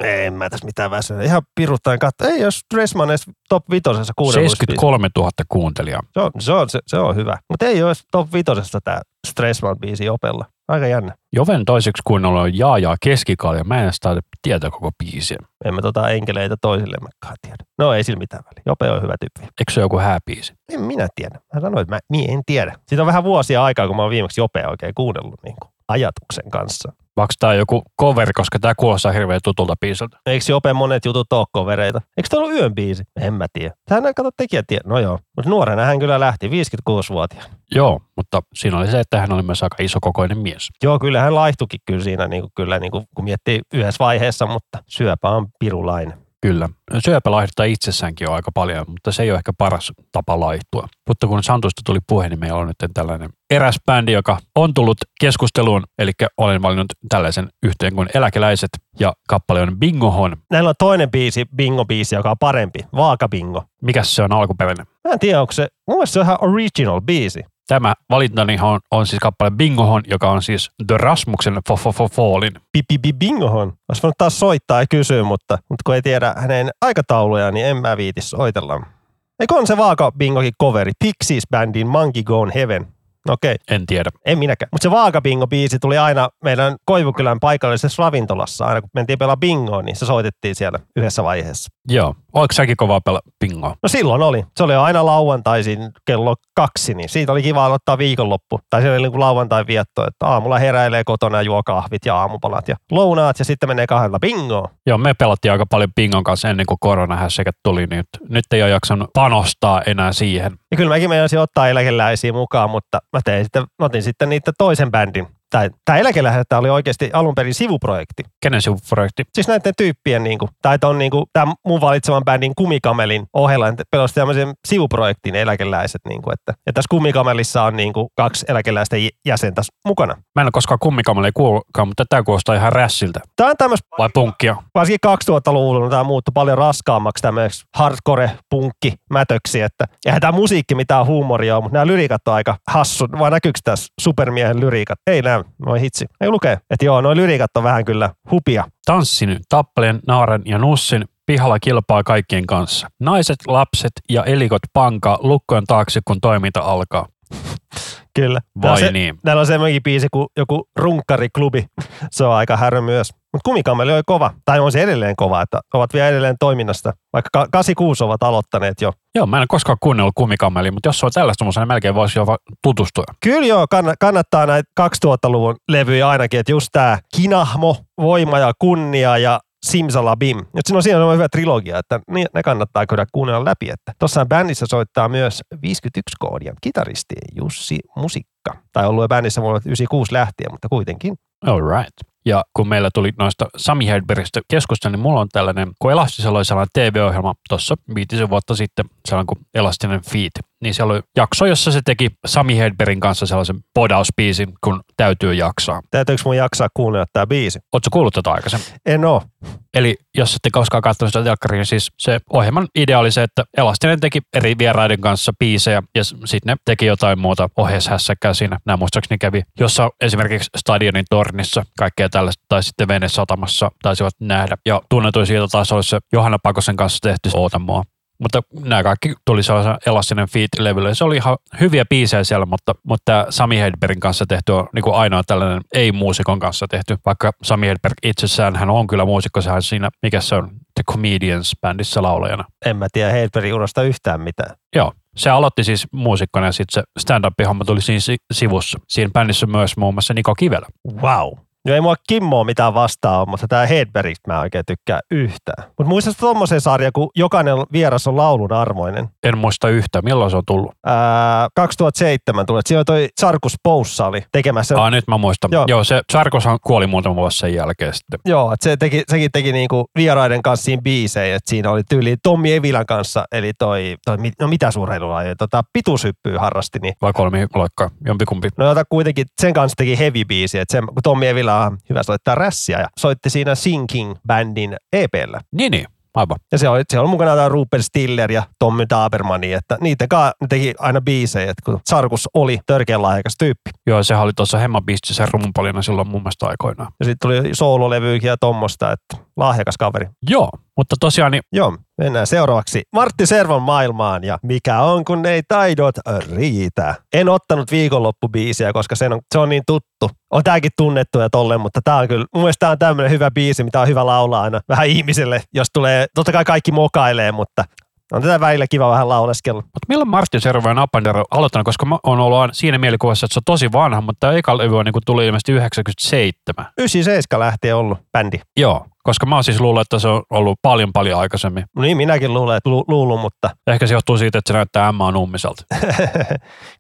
En mä tässä mitään väsyneitä. Ihan piruttaen katsoa. Ei jos Dressman edes top vitosessa kuunnellut. 73 000 kuuntelijaa. Se on hyvä. Mutta ei ole top vitosessa tämä Stressman-biisi Jopella. Aika jännä. Joven toiseksi kuunnella on Jaajaa Keskikaalia. Mä en edes tietää koko biisiä. Emme enkeleitä toisillemmekaan tiedä. No ei sillä mitään väliä. Jope on hyvä tyyppi. Eikö se joku hääbiisi? En minä tiedä. Mä sanoin, että mä en tiedä. Siitä on vähän vuosia aikaa, kun mä oon viimeksi Jopea oikein kuunnellut ajatusten kanssa. maksaa joku cover, koska tää kuulostaa hirveän tutulta biisiltä. Eikö Jopen monet jutut ole covereita? Eikö tää ollut yön biisi? En mä tiedä. Tähän näin kato tekijät tiedä. No joo, mutta nuorena hän kyllä lähti, 56-vuotiaana. Joo, mutta siinä oli se, että hän oli myös aika isokokoinen mies. Joo, kyllä hän laihtuikin kyllä siinä, niin kuin, kun miettii yhdessä vaiheessa, mutta syöpä on pirulainen. Kyllä. Syöpä laihdetaan itsessäänkin jo aika paljon, mutta se ei ole ehkä paras tapa laihtua. Mutta kun Santusta tuli puhe, niin meillä on nyt tällainen eräs bändi, joka on tullut keskusteluun. Eli olen valinnut tällaisen yhteen kuin Eläkeläiset ja kappale on Bingohon. Näillä on toinen biisi, bingo-biisi, joka on parempi. Vaakabingo. Mikäs se on alkuperäinen? Mä en tiedä, onko se. Mun mielestä se on ihan original biisi. Tämä valintani on siis kappale Bingohon, joka on siis The Rasmuksen Fofofofallin. Bingohon. Olisi voinut taas soittaa ja kysyä, mutta kun ei tiedä hänen aikataulujaan, niin en mä viiti soitella. Eikö on se vaakabingokin coveri? Pixies-bändin Monkey Gone Heaven. Okei. En tiedä. En minäkään. Mutta se vaakabingo-biisi tuli aina meidän Koivukylän paikallisessa ravintolassa. Aina kun mentiin pelaa bingoa, niin se soitettiin siellä yhdessä vaiheessa. Joo. Oliko säkin kovaa pelaa bingoa? No silloin oli. Se oli aina lauantaisin kello 2, niin siitä oli kiva aloittaa viikonloppu. Tai siellä oli niin kuin lauantain vietto, että aamulla heräilee kotona ja juo kahvit ja aamupalat ja lounaat ja sitten menee kahdelta bingoa. Joo, me pelattiin aika paljon bingon kanssa ennen kuin koronahässäkät tuli. Niin nyt ei ole jaksanut panostaa enää siihen. Ja kyllä mäkin meinasin ottaa Eläkeläisiä mukaan, mutta mä otin sitten niitä toisen bändin. Tämä Eläkelähettä oli oikeasti alun perin sivuprojekti. Kenen sivuprojekti? Siis näiden tyyppien, tämä mun valitseman bändin Kumikamelin ohella, että pelosti tämmöisen sivuprojektin Eläkeläiset. Että tässä Kumikamelissa on kaksi eläkeläistä jäsentä mukana. Mä en ole koskaan Kumikamelia kuullutkaan, mutta tämä kuulostaa ihan rässiltä. Tämä on tämmöistä. Vai punkkia? Varsinkin 2000-luvulla tämä muuttui paljon raskaammaksi tämmöiseksi hardcore-punkki-mätöksi. Että eihän tämä musiikki mitään huumoria ole, mutta nämä lyriikat on aika hassu. Vai näkyykö tässä supermiehen lyriikat? Ei näy. Moi hitsi. Ei lukee. Että joo, noi lyriikat on vähän kyllä hupia. Tanssin, tappelen, nauran ja nussin. Pihalla kilpaa kaikkien kanssa. Naiset, lapset ja elikot pankaa lukkojen taakse, kun toiminta alkaa. Kyllä. Niin. Näillä on semmoinenkin biisi kuin joku runkkariklubi. Se on aika härö myös. Mutta Kumikameli oli kova. Tai on se edelleen kova, että ovat vielä edelleen toiminnasta. Vaikka 86 ovat aloittaneet jo. Joo, mä en koskaan kuunnellut Kumikamelia, mutta jos se on tällaista muassa, niin melkein voisi jo tutustua. Kyllä joo, kannattaa näitä 2000-luvun levyjä ainakin. Että just tää Kinahmo, Voima ja kunnia ja Simsalabim. Nyt siinä on hyvä trilogia, että ne kannattaa kyllä kuunnella läpi. Tuossa bändissä soittaa myös 51-koodian kitaristi Jussi Musikka. Tai ollut jo bändissä vuonna 96 lähtien, mutta kuitenkin. All right. Ja kun meillä tuli noista Sami Hedbergistä keskustelua, niin mulla on tällainen, kun Elastisella oli sellainen TV-ohjelma tuossa 5 vuotta sitten, sellainen kuin Elastinen Feed, niin siellä oli jakso, jossa se teki Sami Hedbergin kanssa sellaisen podausbiisin, kun täytyy jaksaa. Täytyykö mun jaksaa kuunnella tämä biisi? Ootko kuullut tätä aikaisemmin? En oo. Eli jos ette koskaan katsonut sitä telkkaria, niin siis se ohjelman idea oli se, että Elastinen teki eri vieraiden kanssa biisejä ja sitten ne teki jotain muuta ohjeishässäkkää siinä. Nämä muistaakseni kävi, jossa esimerkiksi Stadionin tornissa kaikkea tällaista tai sitten Venesatamassa taisivat nähdä. Ja tunnetui siitä taas olisi se Johanna Pakosen kanssa tehty Oota mua. Mutta nämä kaikki tuli sellaisen Elastinen Feed-levylle. Se oli ihan hyviä biisejä siellä, mutta Sami Hedbergin kanssa tehty on niin kuin ainoa tällainen ei-muusikon kanssa tehty. Vaikka Sami Hedberg itsessään hän on kyllä muusikko, sehän siinä, mikä se on, The Comedians-bändissä laulajana. En mä tiedä Hedbergin urasta yhtään mitään. Joo. Se aloitti siis muusikkona ja sitten se stand-up-homma tuli siinä sivussa. Siinä bändissä myös muun muassa Niko Kivelä. Wow. Joo, ei mua Kimmoa mitään vastaan, mutta tämä Hedbergistä mä oikein tykkään yhtään. Mutta muistatko tommoisen sarjan, kun jokainen vieras on laulun arvoinen? En muista yhtään. Milloin se on tullut? 2007 tuli. Siinä toi Sarkus Poussa oli tekemässä. Nyt mä muistan. Joo, se Sarkushan kuoli muutama vuosi sen jälkeen sitten. Joo, että sekin teki niinku vieraiden kanssa siinä biisejä. Että siinä oli tyyli Tommi Evilän kanssa, eli mitä suurheilulajeja? Pituushyppyy harrasti. Niin. Vai kolmiloikkaa, jompikumpi. No jota kuitenkin sen kanssa teki heavy biisiä. Että Tommi Evilä hyvä soittaa rässiä ja soitti siinä Sinking-bändin EP:llä. Niin, aivan. Ja se oli mukana tämä Rupert Stiller ja Tommy Tabermani, että niitä teki aina biisejä, että kun Sarkus oli törkeän lahjakas tyyppi. Joo, sehän oli tuossa Hemmabistissä sen rumpalina silloin mun mielestä aikoinaan. Ja sitten tuli soololevyykin ja tommosta, että lahjakas kaveri. Joo, mutta tosiaan niin. Joo, mennään seuraavaksi Martti Servon maailmaan ja mikä on, kun ei taidot riitä. En ottanut viikonloppubiisiä, koska se on niin tuttu. On tääkin tunnettu ja tolleen, mutta tää on kyllä, mun mielestä tää on tämmönen hyvä biisi, mitä on hyvä laulaa aina vähän ihmiselle, jos tulee, totta kai kaikki mokailee, mutta On tätä välillä kiva vähän lauleskella. Mutta milloin Martin Servo ja Nappandero aloittanut, koska mä oon ollut siinä mielikuvassa, että se on tosi vanha, mutta tämä eka levy on niin kuin tuli ilmeisesti 97. 97 lähtien ollut bändi. Joo, koska mä oon siis luullut, että se on ollut paljon aikaisemmin. No niin, minäkin luulen, että luulun, mutta... Ehkä se johtuu siitä, että se näyttää Emma on ummiselta.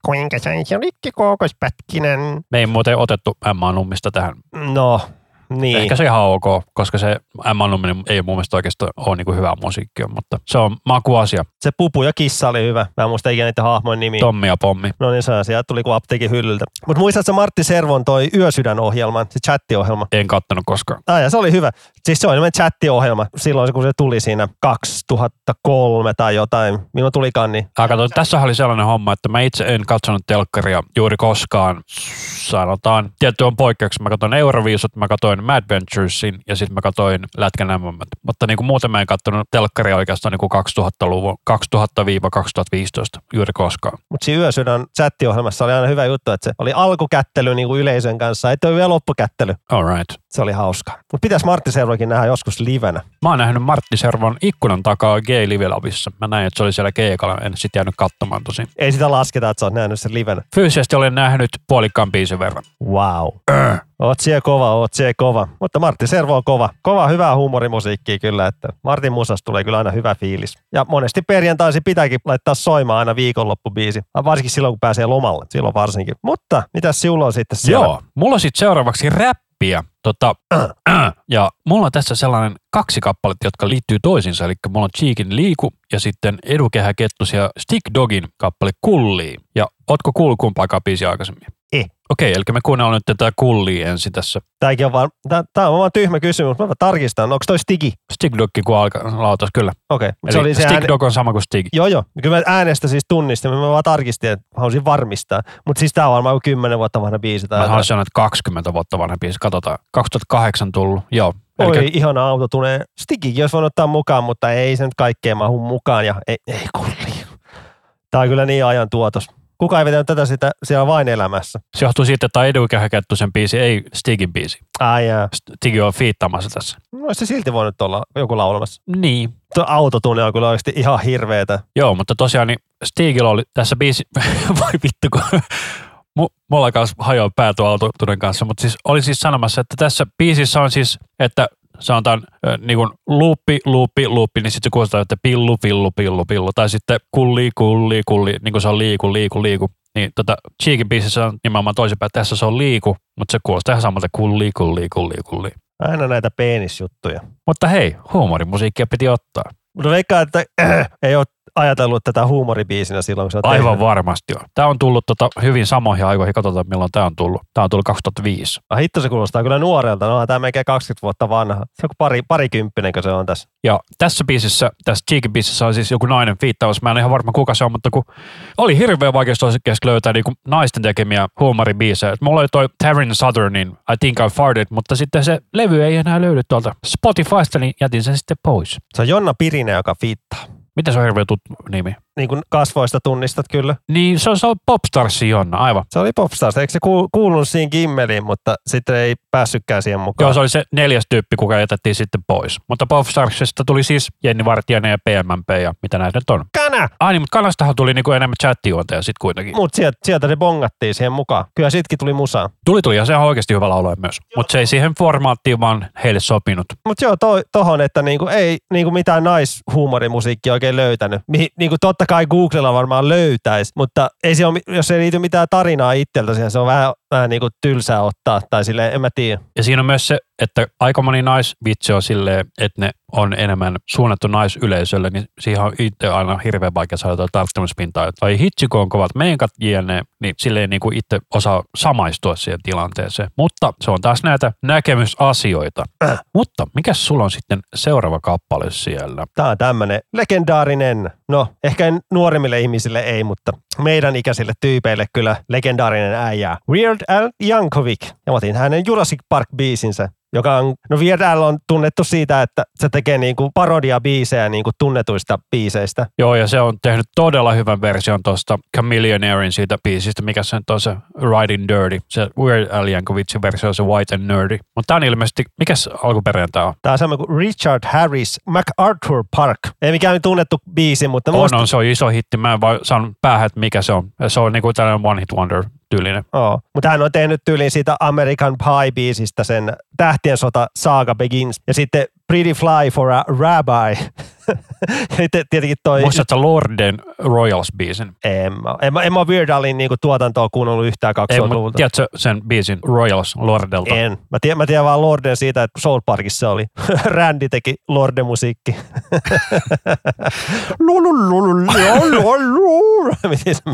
Kuinka se on rikki kookospätkinen? Me ei muuten otettu Emma on ummista tähän. No... Niin. Ehkä se on ihan ok, koska se M-numinen ei mun mielestä oikeastaan ole niin kuin hyvää musiikkia, mutta se on makuasia. Se Pupu ja Kissa oli hyvä. Mä en muista ikinä niitä hahmojen nimiä. Tommi ja Pommi. No niin, se asia tuli kuin apteekin hyllyltä. Mutta muistatko Martti Servon toi Yösydän-ohjelman, se chattiohjelma? En kattanut koskaan. Ja se oli hyvä. Siis se on ilmeisesti chattiohjelma. Silloin kun se tuli siinä 2003 tai jotain, milloin tulikaan niin. Tässä oli sellainen homma, että mä itse en katsonut telkkaria juuri koskaan. Sanotaan, tietty on poikkeuksia. Mä katson Euroviisut, mä katsoin Mad Venturesin ja sitten mä katsoin Lätkän MM-t. Mutta niin kuin muuten mä en katsonut telkkaria oikeastaan niin kuin 2000-luvun, 2000-2015 juuri koskaan. Mutta siinä Yösydän chattiohjelmassa oli aina hyvä juttu, että se oli alkukättely niin kuin yleisön kanssa, ettei vielä loppukättely. All right. Se oli hauska. Mutta pitäisi Martti Servokin nähdä joskus livenä. Mä oon nähnyt Martti Servon ikkunan takaa G-live-lavissa. Mä näin, että se oli siellä keikalla. En sit jäänyt katsomaan tosi. Ei sitä lasketa, että sä oot nähnyt sen livenä. Fyysisesti olen nähnyt puolikkaan biisin verran. Wow. Oot siellä kova. Mutta Martti Servo on kova. Kova hyvää huumorimusiikkia kyllä, että Martin musasta tulee kyllä aina hyvä fiilis. Ja monesti perjantaisi pitääkin laittaa soimaan aina viikonloppubiisi. Varsinkin silloin, kun pääsee lomalle. Silloin varsinkin. Mutta mitäs sinulla on sitten siellä? Joo, mulla on sitten seuraavaksi räppiä. Ja mulla on tässä sellainen 2 kappaletta, jotka liittyy toisiinsa. Eli mulla on Cheekin Liiku ja sitten Edukehä Kettus ja Stick Dogin kappale Kulliin. Ja ootko kuullut kumpaakaan biisiä aikaisemmin? Ei. Okei, eli me kuunnellaan nyt tätä Kullia ensin tässä. Tämäkin on vaan, tää on vaan tyhmä kysymys, mä tarkistan, onko toi Stigi? Stick Dogkin kun alkaa lautas, kyllä. Okei. Okay. Stick Dog on sama kuin Stig. Joo. Kyllä mä äänestä siis tunnistin, mä vaan tarkistin, että halusin varmistaa. Mutta siis tää on varmaan 10 vuotta vanha biisi. Mä haluan sanoa, että 20 vuotta vanha biisi, katsotaan. 2008 tullut, joo. Oi, eli... ihana auto tulee. Stigikin jos voin ottaa mukaan, mutta ei se nyt kaikkeen mahdu mukaan ja ei Kulli. Tää on kyllä niin ajan tuotos. Kuka ei vetänyt tätä sitä, siellä vain elämässä. Se johtuu siitä, että Eduikähä Kettusen biisi, ei Stigin biisi. Jaa. Stigi on fiittaamassa tässä. No se silti voi nyt olla joku laulamassa. Niin. Tuo autotunne on kyllä oikeasti ihan hirveetä. Joo, mutta tosiaan niin Stigillä oli tässä biisi, voi vittu kun... Mulla kanssa hajoaa pää tuo autotunnen kanssa, mutta siis olin siis sanomassa, että tässä biisissä on siis, että sanotaan niin kuin luuppi, niin sitten se kuulostaa, että pillu. Tai sitten kulli, niin kuin se on liiku. Niin Cheekin biisissä on nimenomaan toisinpäin, tässä se on liiku, mutta se kuulostaa ihan samalta kulli. Aina näitä penisjuttuja. Mutta hei, huumorimusiikkia piti ottaa. Mutta veikkaan, että ei ole ajatellut tätä huumoribiisinä silloin, kun se on tehnyt. Aivan varmasti on. Tämä on tullut hyvin samoihin aikoihin. Katsotaan, milloin tämä on tullut. Tämä on tullut 2005. Hitto, se kuulostaa kyllä nuorelta. No, tämä on melkein 20 vuotta vanha. Se on parikymppinenkö se on tässä. Ja tässä biisissä, tässä Cheekin biisissä on siis joku nainen fiittaus. Mä en ole ihan varma, kuka se on, mutta kun oli hirveän vaikeus toiseksi löytää niin kuin naisten tekemiä huumoribiisejä. Mulla oli toi Taryn Southernin I Think I Farted, mutta sitten se levy ei enää löydy tuolta Spotifysta, niin jätin sen sitten pois. Se on Jonna Pirinen, joka fiittaa. Mitä se on hirveä tuttu nimi? Niin kuin kasvoista tunnistat kyllä. Niin, se on Popstarsin Jonna, aivan. Se oli Popstars, eikö se kuulunut siihen Kimmeliin, mutta sitten ei päässytkään siihen mukaan. Joo, se oli se 4. tyyppi, kuka jätettiin sitten pois. Mutta Popstarsista tuli siis Jenni Vartiainen ja PMMP ja mitä näitä nyt on. Kana! Ai niin, mutta Kanastahan tuli niinku enemmän chat-juonteja sitten kuitenkin. Mutta sieltä ne bongattiin siihen mukaan. Kyllä siitäkin tuli musaa. Tuli ja se on oikeasti hyvä laulaa myös. Mutta se ei siihen formaattiin vaan heille sopinut. Mutta joo, tohon, että niinku ei niinku mitään naishuumorimusiikkia oikein löytänyt. Niinku totta kai Googlella varmaan löytäisi, mutta ei se ole, jos ei liity mitään tarinaa itseltä siihen, se on vähän niin kuin tylsää ottaa tai silleen, en mä tiedä. Ja siinä on myös se, että aika moni naisvitsi on silleen, että ne on enemmän suunnattu naisyleisölle, niin siihen on itse aina hirveän vaikea saada tarttumispintaa. Tai hitsiko on kovat meinkat jne, niin silleen niin kuin itse osaa samaistua siihen tilanteeseen. Mutta se on taas näitä näkemysasioita. Mutta mikä sulla on sitten seuraava kappale siellä? Tää on tämmönen legendaarinen, no ehkä nuoremmille ihmisille ei, mutta meidän ikäisille tyypeille kyllä legendaarinen äijä. Weird Al Yankovic. Ja mä otin hänen Jurassic Park-biisinsä. joka on, no VRL on tunnettu siitä, että se tekee niinku parodiabiisejä niinku tunnetuista biiseistä. Joo, ja se on tehnyt todella hyvän version tuosta Chameleonairin siitä biisistä, mikä se nyt on se Riding Dirty. Se Weird Al Yankovicin versio on se White and Nerdy. Mutta tämä on ilmeisesti, mikäs alkuperäinen tämä on? Tämä on sama kuin Richard Harris MacArthur Park. Ei mikään tunnettu biisi, mutta... On, se on iso hitti. Mä en vaan saanut päähän, että mikä se on. Se on niinku tällainen One Hit Wonder. Oh. Mutta hän on tehnyt tyyliin siitä American Pie-biisistä sen Tähtien sota Saga Begins. Ja sitten Pretty Fly for a Rabbi. Tietenkin toi... Muistatko Lorden Royals-biisin? En mä ole Weird Alin niinku tuotantoa kuunnellut yhtään 2000-luvulta. Tiedätkö sen biisin Royals Lordelta? En. Mä tiedän vaan Lorden siitä, että Soul Parkissa oli. Randy teki Lorde-musiikki.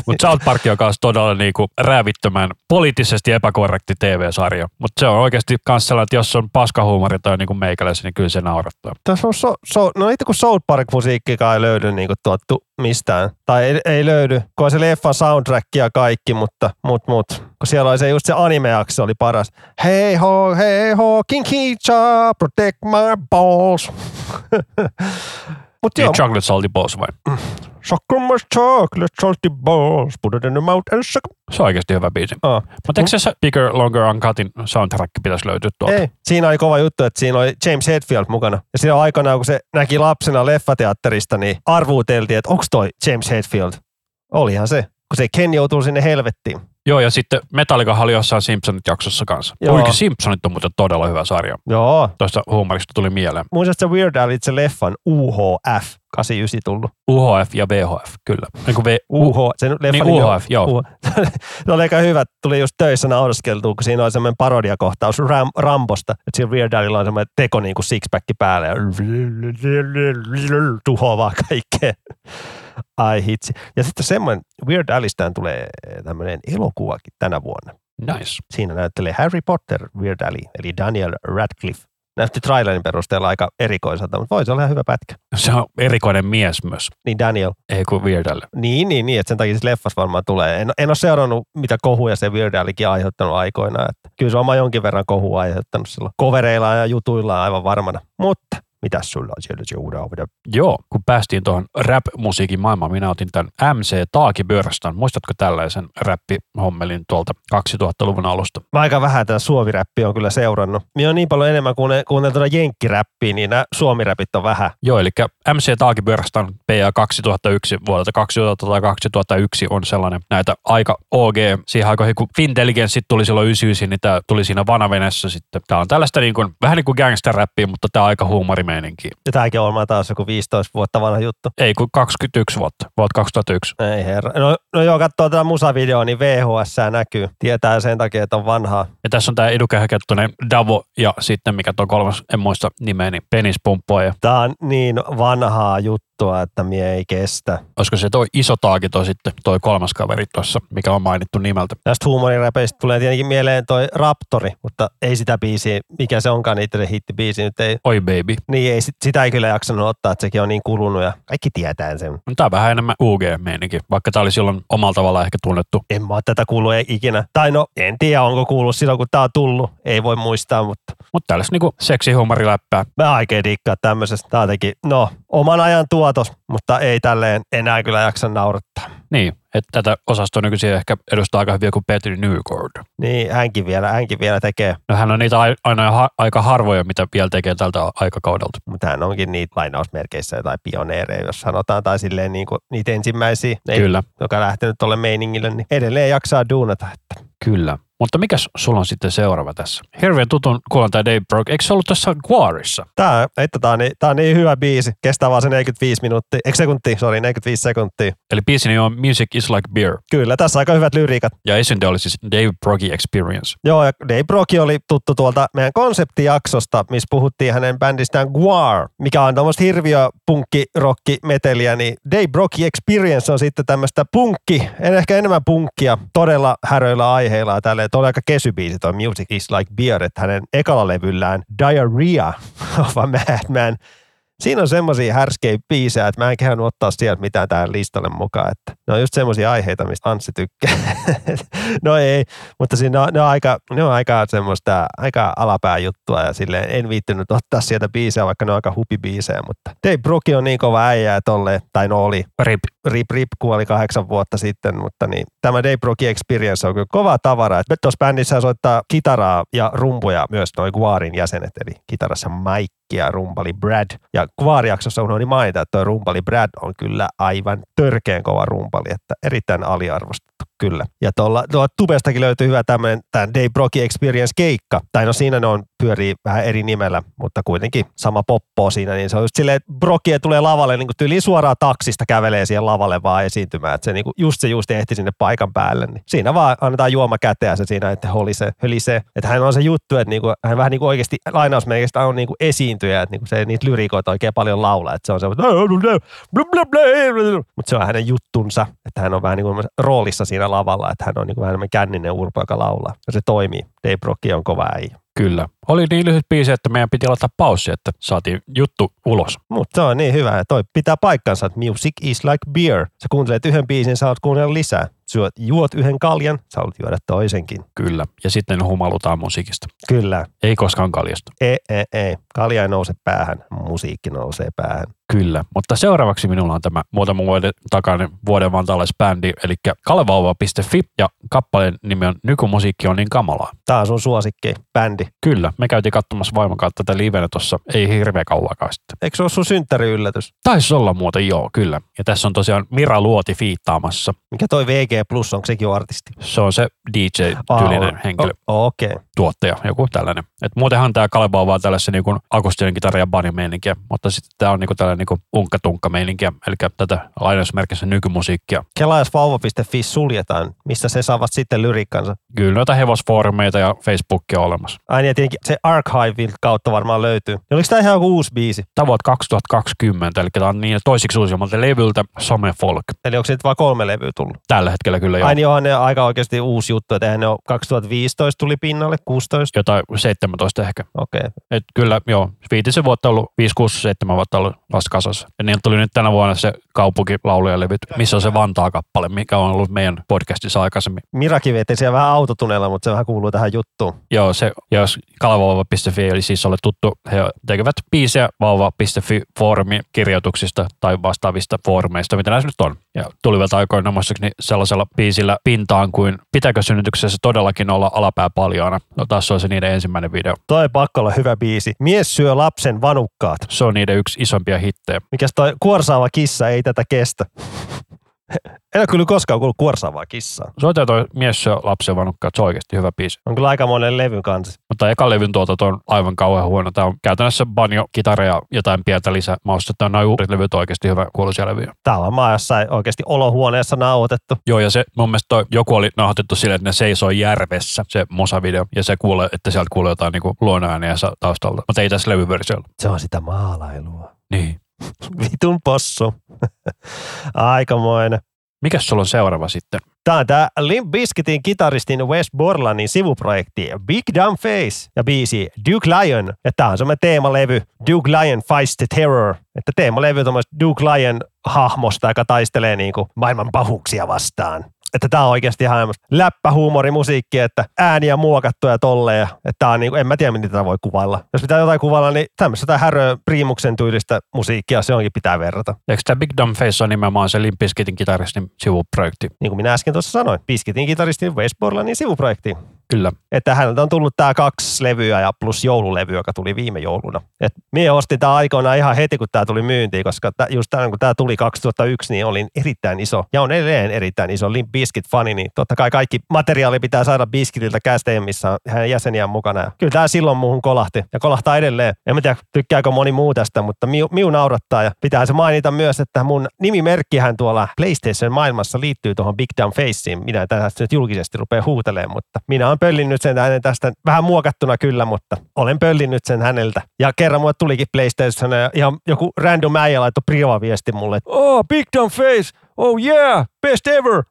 Mutta South Park on kanssa todella niinku räävittömän poliittisesti epäkorrekti TV-sarja. Mutta se on oikeasti kans sellainen, että jos on paskahuumori tai niinku meikäläisen, niin kyllä se naurattaa. Tässä on no itse kun South Park-musiikkikaan ei löydy niinku tuottu mistään. Tai ei löydy. Kun se leffan soundtrackia kaikki, mutta kun siellä oli se just se anime-aksi oli paras. Hei ho, King Kicha, protect my balls. Mut joo. Chocolate salty balls vai? Suck on my chocolate salty balls, put it in the mouth and suck. Se on oikeasti hyvä biisi. Mutta eikö se Bigger, Longer, Uncutin soundtrack pitäisi löytyä tuolta? Ei. Siinä oli kova juttu, että siinä oli James Hetfield mukana. Ja silloin aikanaan, kun se näki lapsena leffateatterista, niin arvuuteltiin, että onko toi James Hetfield? Olihan se. Kun se Ken joutuu sinne helvettiin. Joo, ja sitten Metallica oli jossain Simpsonit-jaksossa kanssa. Oikein Simpsonit on muuten todella hyvä sarja. Joo. Tuosta huumorista tuli mieleen. Muistatko Weird Al itse leffan UHF? 89 tullut. UHF ja VHF, kyllä. UHF. Se oli aika hyvä. Tuli just töissä nauraskeltua, kun siinä oli semmoinen parodiakohtaus Rambosta. Että siinä Weird Alilla on semmoinen teko niin kuin six-packi päälle. Ja tuhoavaa kaikkea. Ai hitsi. Ja sitten semmoinen Weird Alistään tulee tämmöinen elokuvakin tänä vuonna. Nice. Siinä näyttelee Harry Potter Weird Al, eli Daniel Radcliffe. Näytti trailerin perusteella aika erikoiselta, mutta voi se olla ihan hyvä pätkä. Se on erikoinen mies myös. Niin Daniel. Ei kun Weird Al. Niin, että sen takia siis leffas varmaan tulee. En ole seurannut, mitä kohuja se Weird Alikin aiheuttanut aikoinaan. Että kyllä se on jonkin verran kohua aiheuttanut silloin. Kovereillaan ja jutuillaan aivan varmana. Mutta... Mitäs sulla on siellä juudaa? Joo, kun päästiin tuohon rap-musiikin maailmaan, minä otin tämän MC Taaki Börstan. Muistatko tällaisen räppihommelin tuolta 2000-luvun alusta? Mä aika vähän tätä suomi-räppiä on kyllä seurannut. Minä on niin paljon enemmän kuunneltuna jenkkiräppiä, niin nämä suomi-räpit on vähän. Joo, eli MC Taaki Börstan PA 2001 vuodelta 2001 on sellainen näitä aika OG. Siihen aikoihin, kun Fintelligenssit tuli silloin 99, niin tämä tuli siinä Vanavenessä sitten. Tämä on tällaista niin kuin, vähän niin kuin gangster-räppiä, mutta tämä aika huumori. Meininkiin. Ja tämäkin on taas joku 15 vuotta vanha juttu. Ei, kun 21 vuotta 2001. Ei herra. No joo, katsoo tätä musavideoa, niin VHS-sää näkyy. Tietää sen takia, että on vanhaa. Ja tässä on tää edukehäkettunen Davo ja sitten mikä tuo kolmas, en muista nimeä, niin penispumppoja. Tää on niin vanhaa juttua, että mie ei kestä. Olisiko se toi iso Taaki toi sitten, toi kolmas kaveri tuossa, mikä on mainittu nimeltä. Tästä huumoriräpeistä tulee tietenkin mieleen toi Raptori, mutta ei sitä biisiä, mikä se onkaan niiden hittibiisi nyt ei. Oi baby. Niin ei, sitä ei kyllä jaksanut ottaa, että sekin on niin kulunut ja kaikki tietää sen. No, tämä on vähän enemmän UG-meininki, vaikka tämä oli silloin omalla tavalla ehkä tunnettu. En mä ole tätä kuullut ikinä. Tai no, en tiedä onko kuullut silloin kun tää on tullut. Ei voi muistaa, mutta... Mutta tällaista niinku seksihuumoriläppää. Mä oikein diikkaan tämmöisestä. Tää teki, no, oman ajan tuotos, mutta ei tälleen enää kyllä jaksa naurattaa. Niin, että tätä osastoa nykyisin ehkä edustaa aika hyvin kuin Petri Nygård. Niin, hänkin vielä tekee. No hän on niitä aina aika harvoja, mitä vielä tekee tältä aikakaudelta. Mutta hän onkin niitä lainausmerkeissä jotain pioneereja, jos sanotaan, tai silleen niin kuin niitä ensimmäisiä, kyllä. Joka lähtenyt tolle meiningille, niin edelleen jaksaa duunata. Että. Kyllä. Mutta mikäs sulla on sitten seuraava tässä? Hirveän tutun kuulan tämä Dave Brock. Eikö se ollut tässä Guarissa? Tää on niin hyvä biisi. Kestää vaan se 45 sekuntia. Eli biisini on Music is like Beer. Kyllä, tässä on aika hyvät lyriikat. Ja esinde oli siis Dave Brockin Experience. Joo, ja Dave Brock oli tuttu tuolta meidän konseptijaksosta, missä puhuttiin hänen bändistään Guar, mikä on tommoista hirviö punkki, rockki, meteliä. Niin Dave Brockin Experience on sitten tämmöistä punkki, ehkä enemmän punkkia, todella häröillä aiheilla tälle. Tuo oli aika kesybiisi toi Music is like Beer, että hänen ekalla levyllään Diarrhea of a Madman Siinä on semmoisia härskejä biisejä, että mä en kehännyt ottaa sieltä mitään tähän listalle mukaan. Että ne on just semmoisia aiheita, mistä Anssi tykkää. No ei, mutta siinä on, ne on aika semmoista aika alapääjuttua ja silleen en viittynyt ottaa sieltä biisejä, vaikka ne on aika hupibiisejä. Mutta Dave Brooke on niin kova äijää tolle, tai no oli. Rip kuoli 8 vuotta sitten, mutta niin. Tämä Dave Brooke Experience on kyllä kova tavara. Tuossa bändissä soittaa kitaraa ja rumpuja myös noin Guarin jäsenet, eli kitarassa Mike ja rumpali Brad. Ja Guar-jaksossa unohdin mainita, että toi rumpali Brad on kyllä aivan törkeen kova rumpali, että erittäin aliarvostettu kyllä. Ja tuolla Tubestakin löytyy hyvä tämmöinen Dave Brooke Experience-keikka. Tai no siinä ne on, pyörii vähän eri nimellä, mutta kuitenkin sama poppo siinä. Niin se on just silleen, että Brokea tulee lavalle niin kuin tyyliin suoraan taksista kävelee siihen lavalle vaan esiintymään. Että se niin kuin just ehti sinne paikan päälle. Niin siinä vaan annetaan juoma käteen se siinä, että hölisee. Että hän on se juttu, että niin kuin, hän vähän niin kuin oikeasti lainausmerkistä on niin kuin esiintyjä. Että niin kuin se, niitä lyrikoita oikein paljon laulaa. Että se on semmoinen, mutta se on hänen juttunsa. Että hän on vähän niin kuin roolissa siinä lavalla, että hän on niin kuin vähän enemmän känninen urpo, joka laulaa. Ja se toimii. Dave Brooke on kova äijä. Kyllä. Oli niin lyhyt biisi, että meidän piti laittaa paussi, että saatiin juttu ulos. Mutta se on niin hyvä. Toi pitää paikkansa, että music is like beer. Sä kuuntelet yhden biisin, sä oot kuunnella lisää. Juot yhden kaljan, sä olet juoda toisenkin. Kyllä. Ja sitten humalutaan musiikista. Kyllä. Ei koskaan kaljasta. Ei. Kalja ei nouse päähän. Musiikki nousee päähän. Kyllä. Mutta seuraavaksi minulla on tämä muutama vuoden takainen vuoden vantaalaisbändi, eli kalevauva.fi, ja kappaleen nimi on Nykymusiikki on niin kamalaa. Tää on sun suosikki bändi. Kyllä. Me käytiin katsomassa vaimon kanssa tätä livenä tuossa ei hirveä kauankaan sitten. Eikö se ole sun synttäriyllätys? Taisi olla muuten, joo, kyllä. Ja tässä on tosiaan Mira Luoti fiittaamassa. Mikä toi VG Plus, onko sekin jo artisti? Se on se DJ-tyylinen henkilö. Okei. Tuottaja, joku tällainen. Et muutenhan tää Kaleva on vaan tällaisen niinku akustinen kitari- ja banimeininkiä, mutta sitten tää on niinku tällainen niinku unkka-tunkka-meininkiä, eli tätä lainausmerkissä nykymusiikkia. Kela- ja vauva.fi suljetaan, missä se saavat sitten lyrikkansa. Kyllä, noita hevosfoorumeita ja Facebookia on olemassa. Ai niin, ja tietenkin se Archive kautta varmaan löytyy. Ja oliko tää ihan joku uusi biisi? Tää vuotta 2020, eli tää on niin toisiksi uusimmalta levyltä Some Folk. Eli onko se nyt vaan 3 levyä tullut? Tällä hetkellä kyllä jo. Ai niin, onhan ne aika oikeasti uusi juttu, että eihän ne ole 2015 tuli pinnalle. 16? Jotain 17 ehkä. Okei. Et kyllä, joo. 5 vuotta ollut, 5, 6, 7 vuotta ollut vasta kasassa. Ja niin tuli nyt tänä vuonna se kaupunkilaulujalevyt, missä on se Vantaa-kappale, mikä on ollut meidän podcastissa aikaisemmin. Mirakin vietiin siellä vähän autotunnella, mutta se vähän kuuluu tähän juttuun. Joo, se, jos kalevauva.fi oli siis ole tuttu, he tekevät biisejä vauva.fi-foorumi kirjoituksista tai vastaavista foorumeista, mitä näissä nyt on. Ja tulivat aikoina muistaakseni sellaisella biisillä pintaan kuin Pitääkö synnytyksessä todellakin olla alapää paljoona? No tässä on se niiden ensimmäinen video. Toi pakko olla hyvä biisi. Mies syö lapsen vanukkaat. Se on niiden yksi isompia hittejä. Mikäs toi kuorsaava kissa ei tätä kestä? En ole kyllä koskaan kuullut kuorsaavaa kissaa. Soitetaan toi Mies syö lapsen vanukkaat, se on oikeasti hyvä biisi. On kyllä aika monen levyn kanssa. Mutta ekan levyn tuotanto on aivan kauhean huono. Tää on käytännössä banjo, kitara ja jotain pientä lisämausta. Tää on nämä uudet levyt oikeasti hyvä kuuluisia levyjä. Täällä on maa jossain oikeasti olohuoneessa nauhoitettu. Joo, ja se mun mielestä toi, joku oli nauhoitettu silleen, että ne seisoi järvessä, se musavideo. Ja se kuulee, että sieltä kuulee jotain niinku luonnoääniä taustalta. Mutta ei tässä levyversiolla. Se on sitä maalailua. Niin. Vitun possu. Aikamoinen. Mikäs sulla on seuraava sitten? Tää on tää Limp Bizkitin kitaristin Wes Borlandin sivuprojekti Big Dumb Face ja biisi Duke Lion. Ja tää on semmoinen teemalevy Duke Lion Fights the Terror. Että teemalevy tommoista Duke Lion hahmosta, joka taistelee niinku maailman pahuksia vastaan. Että tää on oikeasti ihan läppähuumorimusiikki, että ääniä muokattu ja tolleen. Että tää on niinku, en mä tiedä, miten tätä voi kuvailla. Jos pitää jotain kuvailla, niin tämmöistä häröä Priimuksen tyylistä musiikkia, se onkin pitää verrata. Eikö tää Big Dumb Face on nimenomaan se Limp Bizkitin kitaristin sivuprojekti? Niin kuin minä äsken tuossa sanoin, Bizkitin kitaristin Wes Borlandin sivuprojekti. Kyllä. Että häneltä on tullut tää 2 levyä ja plus joululevy, joka tuli viime jouluna. Et mie ostin tää aikoinaan ihan heti, kun tää tuli myyntiin, koska just tänään kun tää tuli 2001, niin olin erittäin iso ja on edelleen erittäin iso Limp Bizkit-fani, niin totta kai kaikki materiaali pitää saada Bizkitiltä kästeen, missä hänen jäseniään mukana. Ja kyllä tää silloin muuhun kolahti ja kolahtaa edelleen. En mä tiedä, tykkääkö moni muu tästä, mutta miu naurattaa ja pitää se mainita myös, että mun nimimerkkihän tuolla PlayStation-maailmassa liittyy tuohon Big Dumb Faceen. Minä tästä nyt julkisesti rupeaa huutelemaan, mutta minä pöllinnyt sen hänen tästä, vähän muokattuna kyllä, mutta olen pöllinnyt sen häneltä. Ja kerran mulle tulikin PlayStation ja ihan joku random äijä laittoi privaviesti mulle, että oh, Big Dumb Face, oh yeah, best ever.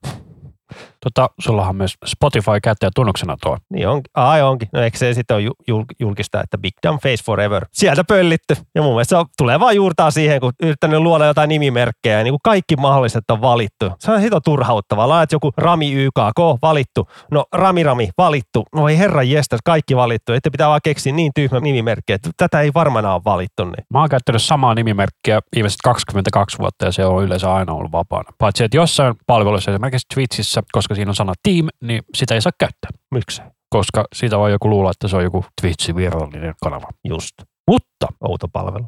Sullahan myös Spotify-käyttäjätunnuksena tuo. Niin onkin. Onkin. No eikö se sitten ole julkista, että Big Dumb Face Forever. Sieltä pöllitty. Ja mun mielestä se tulee vaan juurtaa siihen, kun yrittänyt luoda jotain nimimerkkejä. Niin kuin kaikki mahdolliset on valittu. Se on hito turhauttavaa. Laitat joku Rami YKK valittu. No Rami valittu. No ei herran jestas, kaikki valittu. Että pitää vaan keksiä niin tyhmä nimimerkki, että tätä ei varmana ole valittu. Niin. Mä oon käyttänyt samaa nimimerkkiä viimeiset 22 vuotta ja se on yleensä aina ollut vapaana. Paitsi että jossain palveluissa, esimerkiksi Twitchissä, koska siinä on sana team, niin sitä ei saa käyttää. Miksi? Koska siitä vaan joku luulla, että se on joku Twitchin virallinen kanava. Just. Mutta. Outo palvelu.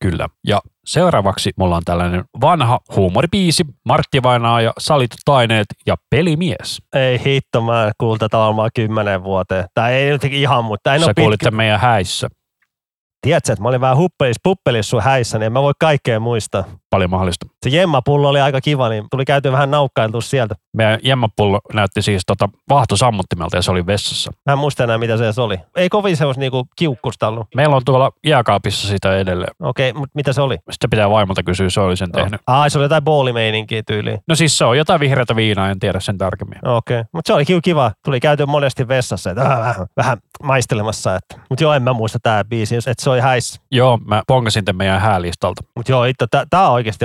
Kyllä. Ja seuraavaksi mulla on tällainen vanha huumoribiisi, Martti Vainaa ja Salitut taineet ja Pelimies. Ei hitto, mä kuulta talmaa 10 vuoteen. Tai ei nyt ihan, mutta en ole pitkä. Sä kuulit tämän meidän häissä. Tiedätkö, että mä olin vähän huppelis sun häissä, niin en mä voi kaikkea muistaa. Paljon mahdollista. Se jemmapullo oli aika kiva, niin tuli käyty vähän naukkailtua sieltä. Meidän jemmapullo näytti siis vahtosammuttimelta ja se oli vessassa. Mä en muista enää, mitä se oli. Ei kovin semmos niinku kiukkusta ollut. Meillä on tuolla jääkaapissa sitä edelleen. Okei, mutta mitä se oli? Sitä pitää vaimolta kysyä, se oli sen tehnyt. Se oli jotain boolimeininkiä tyyliin. No siis se on jotain vihreätä viinaa, en tiedä sen tarkemmin. Okei, mutta se oli kiva. Tuli käyty monesti vessassa, että vähän maistelemassa. Mutta joo, en mä muista tää biisi, että se oli häissä. Joo, mä pongasin tämän meidän häälistalta. Mutta joo, tää oikeasti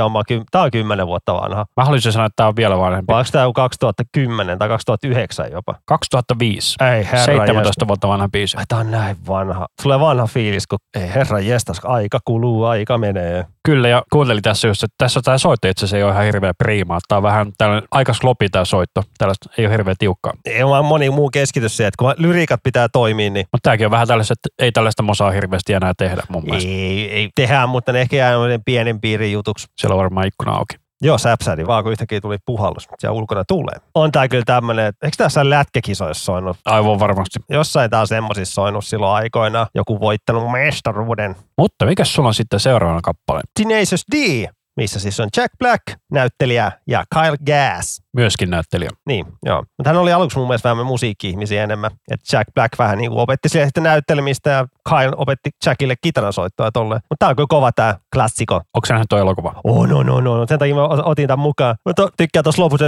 tää on 10 vuotta vanha. Mä haluaisin sanoa, että tää on vielä vanhempi. Onko tää 2010 tai 2009 jopa? 2005. Ei herra 17 vuotta vanha biisi. Ai tää on näin vanha. Tulee vanha fiilis, kun ei herra jestas, aika kuluu, aika menee. Kyllä, ja kuuntelin tässä just, että tässä tää soitto itse asiassa ei ole ihan hirveä priimaa. Tää on vähän tällainen aika sloppy tää soitto. Tällaista ei ole hirveä tiukkaa. Ei vaan moni muu keskitys siihen, että kun lyriikat pitää toimia, niin. Mutta tääkin on vähän tällaista, että ei tällaista mosaa hirveästi enää tehdä mun mielestä. Ei tehdä, mutta ne ehkä jää pienen piirin jutuksi. Siellä on varmaan ikkuna auki. Joo, säpsädi vaan, kun yhtäkkiä tuli puhallus, mutta siellä ulkona tulee. On tää kyllä tämmönen, eikö tässä lätkäkisoissa soinut? Aivan varmasti. Jossain tää on semmosissa soinut silloin aikoina, joku voittanut mestaruuden. Mutta mikäs sulla on sitten seuraavana kappale? Tenacious D, missä siis on Jack Black, näyttelijä, ja Kyle Gass. Myöskin näyttelijä. Niin, joo. Mutta hän oli aluksi mun mielestä vähän musiikki-ihmisiä enemmän. Et Jack Black vähän niin kuin opetti sille sitten näyttelemistä ja Kyle opetti Jackille kitaransoittoa ja tolleen. Mutta tää on kyllä kova tää klassiko. Onko se nähnyt toi elokuva? Oh, no. Sen takia mä otin tämän mukaan. Mä tykkään tossa lopussa.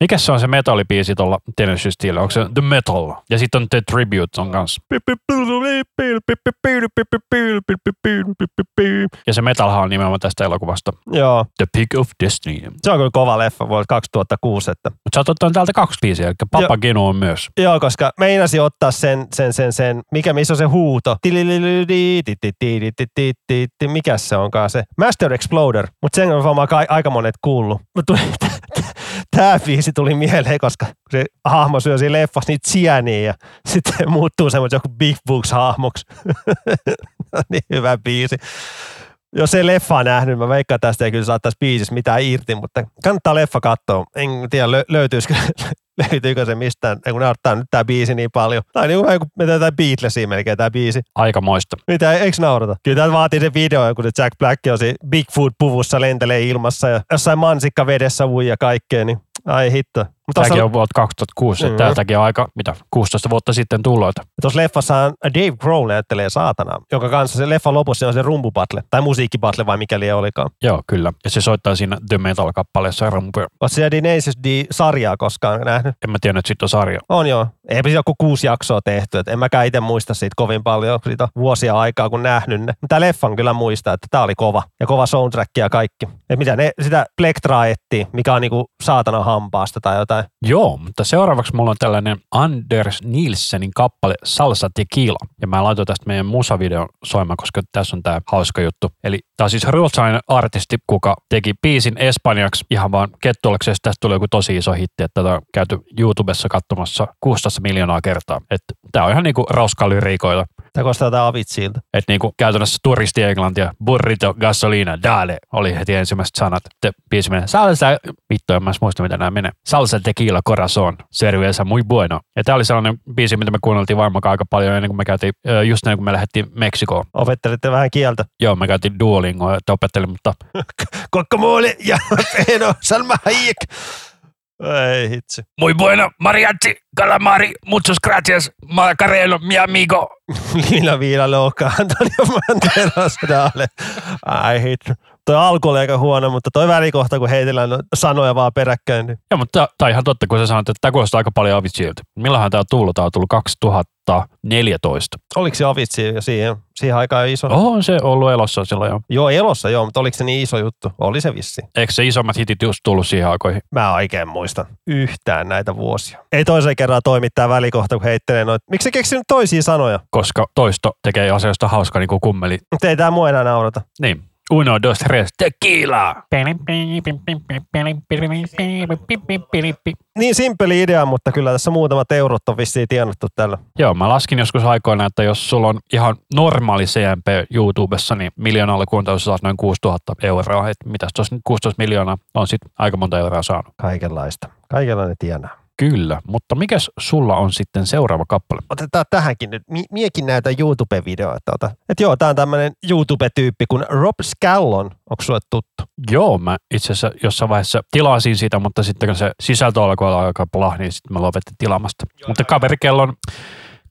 Mikäs se on se metallibiisi tuolla Tenacious D:llä? Onko se The Metal? Ja sitten on The Tribute on kanssa. Ja se metalhan on nimenomaan tästä elokuvasta. Joo. The Pick of Destiny. Se on kyllä kova leffa vuodelta 2006. Mutta sä oot ottanut täältä 2 biisiä, eli Papa Geno on myös. Joo, koska meinasin ottaa sen missä on se huuto. Mikäs se onkaan se? Master Exploder. Mutta sen on varmaan aika monet kuullut. Tää biisi tuli mieleen, koska se hahmo syö siinä leffassa niitä sieniä ja sitten muuttuu semmoinen joku Big Books-hahmoksi. Niin hyvä biisi. Jos ei leffaa nähnyt, mä veikkaan tästä ei kyllä saattaisi biisissä mitään irti, mutta kannattaa leffa katsoa. En tiedä, löytyykö se mistään, kun naurattaa nyt tää biisi niin paljon. Tai niin kuin me tehdään Beatlesia melkein tää biisi. Aikamoista. Mitä, eikö naurata? Kyllä tää vaatii se video, kun se Jack Black on siinä Bigfoot-puvussa, lentelee ilmassa ja jossain mansikka vedessä ja kaikkea, niin ai hitto. Tämäkin on vuotta 2006, että täältäkin on aika, 16 vuotta sitten tulloita. Tuossa leffassa Dave Grohl näyttelee saatanaa, jonka kanssa se leffan lopussa on se rumpubattle, tai musiikkibattle vai mikäli ei olikaan. Joo, kyllä. Ja se soittaa siinä The Metal-kappaleessa rumpuja. Oletko siellä Tenacious D-sarjaa koskaan nähnyt? En mä tiedä, että siitä on sarja. On joo. Eipä siitä ole 6 jaksoa tehty, että en mäkään itse muista siitä kovin paljon, siitä on vuosia aikaa kun nähnyt ne. Tää leffan kyllä muistaa, että tää oli kova. Ja kova soundtrack ja kaikki. Et mitä ne sitä plektraa ettii, mikä on niinku saatanan hampaasta tai jotain. Joo, mutta seuraavaksi mulla on tällainen Anders Nielsenin kappale Salsa Tequila. Ja mä laitoin tästä meidän musavideon soimaan, koska tässä on tää hauska juttu. Eli tää on siis ruotsalainen artisti, kuka teki biisin espanjaksi ihan vaan kettuollakseen. Tästä tuli joku tosi iso hitti, että tätä on käyty YouTubessa katsomassa 16 miljoonaa kertaa. Että tää on ihan niinku rauskalyriikoita. Tää kostaa tää Avitsilta. Että niinku käytännössä turisti-englantia, burrito, gasolina, dale, oli heti ensimmäiset sanat. Te biisi menee salsa, vittu en mä muista mitä nää menee. Salsa Tequila Corazon, cerveza muy bueno. Ja tää oli sellainen biisi, mitä me kuunneltiin varmaankaan aika paljon ennen kuin me käytiin, just ennen kuin me lähdettiin Meksikoon. Opettelitte vähän kieltä. Joo, me käytiin Duolingoa, että opettelin, mutta Kokkomole ja Pedro Salmaik. Ei hitsi. Muy bueno, mariachi, calamari, muchos gracias, Macareno, mi amigo. Lila viila loukka, Antonio Manteros, dale. Ai hitsi. Toi alku oli aika huono, mutta toi välikohta, kun heitellään sanoja vaan peräkkäin. Niin. Joo, mutta tämä on ihan totta, kun sä sanoit, että tämä kuulostaa aika paljon Avicilta. Millähän tämä on tullut? Tämä on tullut 2014. Oliko se Avicii jo siihen aikaan iso? On se ollut elossa silloin jo. Joo, elossa joo, mutta oliko se niin iso juttu? Oli se vissi. Eikö se isommat hitit just tullut siihen aikoihin? Mä oikein muistan yhtään näitä vuosia. Ei toisen kerran toimittaa välikohta, kun heittelee noita. Miksi se keksinyt toisia sanoja? Koska toisto tekee asioista hauskaa niin kuin Kummeli. Mutta ei tämä mua enää naurata. Niin. 1, 2, 3, tequila! Niin simppeli idea, mutta kyllä tässä muutamat eurot on vissiin tienattu tällä. Joo, mä laskin joskus aikoina, että jos sulla on ihan normaali CMP YouTubessa, niin miljoonalla kuuntelussa saat noin 6000 euroa. Et mitäs tuossa 16 miljoonaa on sitten aika monta euroa saanut. Kaikenlaista. Kaikenlainen tienaa. Kyllä, mutta mikäs sulla on sitten seuraava kappale? Otetaan tähänkin nyt. Miekin näytän YouTube-videoita. Että joo, tää on tämmönen YouTube-tyyppi kuin Rob Scallon. Onko sulle tuttu? Joo, mä itse asiassa jossain vaiheessa tilasin sitä, mutta sitten kun se sisältö alkoi olla aika plah, niin sitten mä lopetin tilaamasta. Joo, mutta kaverikellon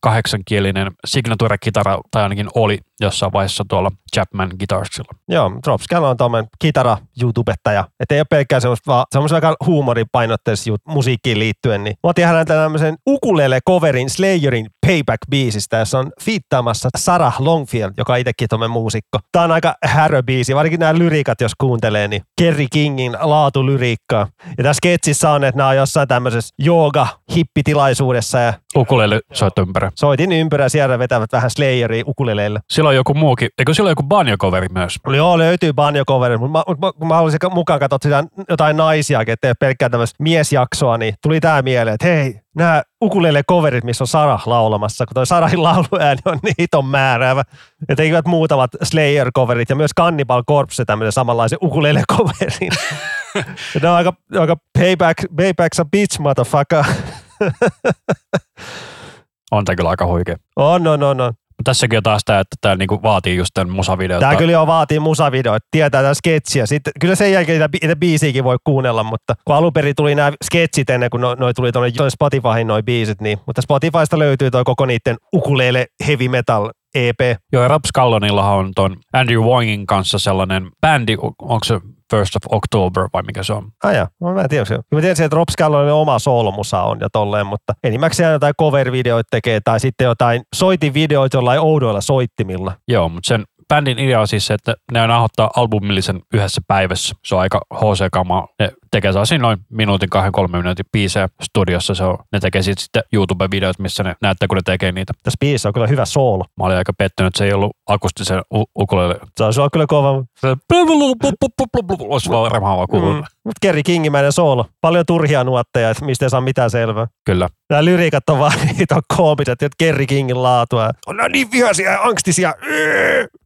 8-kielinen signature-kitara, tai ainakin oli jossain vaiheessa tuolla Chapman Guitarsilla. Joo, Rob Scallon on tuommoinen kitara-youtubettaja. Että ei ole pelkkää semmoista vaan semmoista aika huumoripainotteista musiikkiin liittyen. Niin. Mä otin häneltä tämmöisen ukulele-coverin Slayerin Payback-biisistä, jossa on fiittaamassa Sarah Longfield, joka on itsekin tuommoinen muusikko. Tää on aika härö biisi, varsinkin nämä lyriikat, jos kuuntelee, niin Kerry Kingin laatulyriikkaa. Ja tässä sketsissä on, että nämä on jossain tämmöisessä jooga-hippitilaisuudessa. Ja ukulele soit ympärä. Soitin ympärä, siellä vetävät vähän Slayeria ukuleleillä. Silloin joku muukin, eikö silloin joku banjo-coveri myös? Joo, löytyy banjo-coveri, mutta kun mä haluaisin mukaan katsoa sitä jotain naisiakin, ettei ole pelkkää tämmöistä miesjaksoa, niin tuli tää mieleen, että hei, nämä ukulele-coverit, missä on Sarah laulamassa, kun toi Sarahin lauluääni on niin hiton määräävä. Ja tekivät muutamat Slayer-coverit ja myös Cannibal Corpse tämmöisen samanlaisen ukulele-coverin. Ne on aika payback's a bitch, motherfucker. On tää kyllä aika huikea. On. Tässäkin on taas tämä, että tämä niinku vaatii just tämän musavideon. Tämä kyllä jo vaatii musavideon, tietää tämän sketsiä. Sitten, kyllä sen jälkeen niitä biisiäkin voi kuunnella, mutta kun alun perin tuli nämä sketsit ennen kuin noi tuli tuonne Spotifyhin noi biisit, niin, mutta Spotifysta löytyy toi koko niiden ukulele heavy metal EP. Joo, ja Rob Scallonillahan on ton Andrew Wongin kanssa sellainen bändi, onko se First of October vai mikä se on? Jaa, mä en tiedä. Mä tiedän, että Rob Scallonin oma soolomusa on ja tolleen, mutta enimmäkseen jotain cover-videoita tekee tai sitten jotain soitinvideoita jollain oudoilla soittimilla. Joo, mutta sen bändin idea on siis se, että ne nauhoittaa albumillisen yhdessä päivässä. Se on aika HC-kamaa. Ne tekee sellaisia noin minuutin, 2-3 minuutin biisejä studiossa. Se on. Ne tekee sitten YouTube-videot, missä ne näyttää, kun ne tekee niitä. Tässä biisissä on kyllä hyvä soolo. Mä olin aika pettynyt, että se ei ollut akustisen ukulele. Se on kyllä kova. Se olisi vaan remaava kuulunut. Mutta Kerry Kingimäinen soolo. Paljon turhia nuotteja, että mistä ei saa mitään selvää. Kyllä. Nämä lyriikat on vaan niitä koomiset, jotka Kerry Kingin laatua. On niin vihaisia ja angstisia.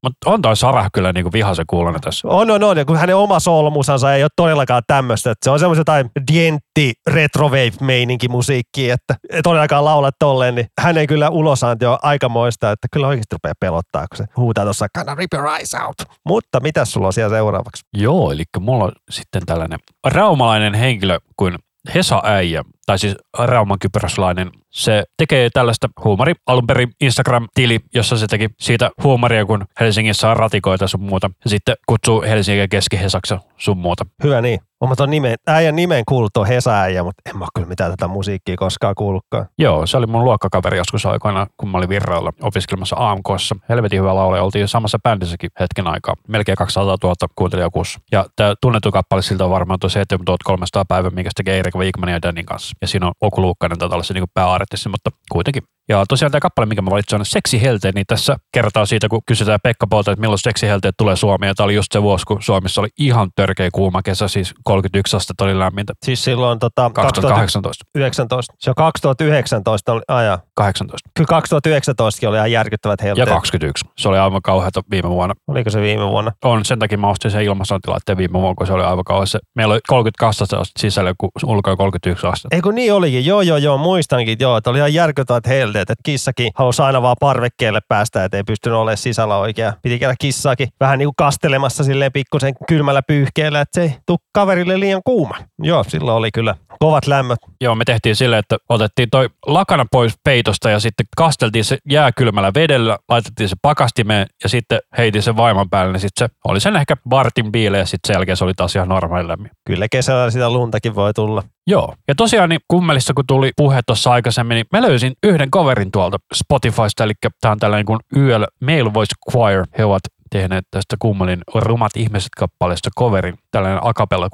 Mutta on toi Sarah kyllä niinku vihaisen kuulonen tässä. On. Ja kun hänen oma soolomusansa ei ole todellakaan tämmöistä. Se on semmoisen jotain dientti retro-wave-meininki musiikkia, että todellakaan laula tolleen, niin hänen kyllä ulosanti on aikamoista, että kyllä oikeasti rupeaa pelottaa, kun se huutaa tuossa "Gonna rip your eyes out". Mutta mitäs sulla on siellä seuraavaksi? Joo, eli mulla on sitten tällainen raumalainen henkilö kuin Hesa Äijä, tai siis raumankypäräslainen. Se tekee tällaista huumori alunperin Instagram-tili, jossa se teki siitä huumoria, kun Helsingissä on ratikoita sun muuta. Ja sitten kutsuu Helsingin Keski-Hesaksi sun muuta. Hyvä niin. Mä ton äijän nimen kuullut on Hesa-äijä, mutta en mä kyllä mitään tätä musiikkia koskaan kuullutkaan. Joo, se oli mun luokkakaveri joskus aikoina, kun mä olin Virralla opiskelemassa AMKssa. Helvetin hyvä laulaja, oltiin jo samassa bändissäkin hetken aikaa. Melkein 200 000 kuuntelijaa kuussa. Ja tää tunnettu kappale siltä on varmaan tuo 7300 päivä, minkä se tekee Erik Wigmanin ja Danin kanssa. Ja siinä on Oku Luukkainen, taitaa olla se niin kuin pääartisti, mutta kuitenkin. Ja tosiaan tämä kappale, minkä mä valitsin, on Seksihelteet, niin tässä kertaa siitä, kun kysytään Pekka Polta, että milloin seksihelteet tulee Suomeen. Ja tämä oli just se vuosi, kun Suomessa oli ihan törkeä kuuma kesä, siis 31 astetta oli lämmintä. Siis silloin 2018. 19. Se on 2019 oli aja. 18. Kyllä 2019 oli ihan järkyttävät helteet. Ja 21. Se oli aivan kauheata viime vuonna. Oliko se viime vuonna? On, sen takia mä ostin sen ilmastointilaitteen viime vuonna, kun se oli aivan kauheassa. Meillä oli 32 astetta sisällä, kun ulkoa 31 astetta. Eikö niin olikin? Joo, muistankin. Joo, että oli ihan järkyttävät helteet. Että kissakin halusi aina vaan parvekkeelle päästä, ettei pystynyt olemaan sisällä oikein. Piti käydä kissaakin vähän niin kuin kastelemassa silleen pikkusen kylmällä pyyhkeellä, että se ei tuu kaveri ympärille liian kuuma. Joo, silloin oli kyllä kovat lämmöt. Joo, me tehtiin silleen, että otettiin toi lakana pois peitosta ja sitten kasteltiin se jääkylmällä vedellä, laitettiin se pakastimeen ja sitten heitin sen vaiman päälle. Sitten se oli sen ehkä vartin biile ja sitten sen jälkeen se oli taas ihan normaali lämmin. Kyllä kesällä sitä luntakin voi tulla. Joo, ja tosiaan niin Kummelissa kun tuli puhe tuossa aikaisemmin, niin mä löysin yhden coverin tuolta Spotifysta, eli tämä on tällainen kuin YL Male Voice Choir. He ovat tehneet tästä Kummelin Rumat ihmiset -kappaleesta coverin, tällainen a cappella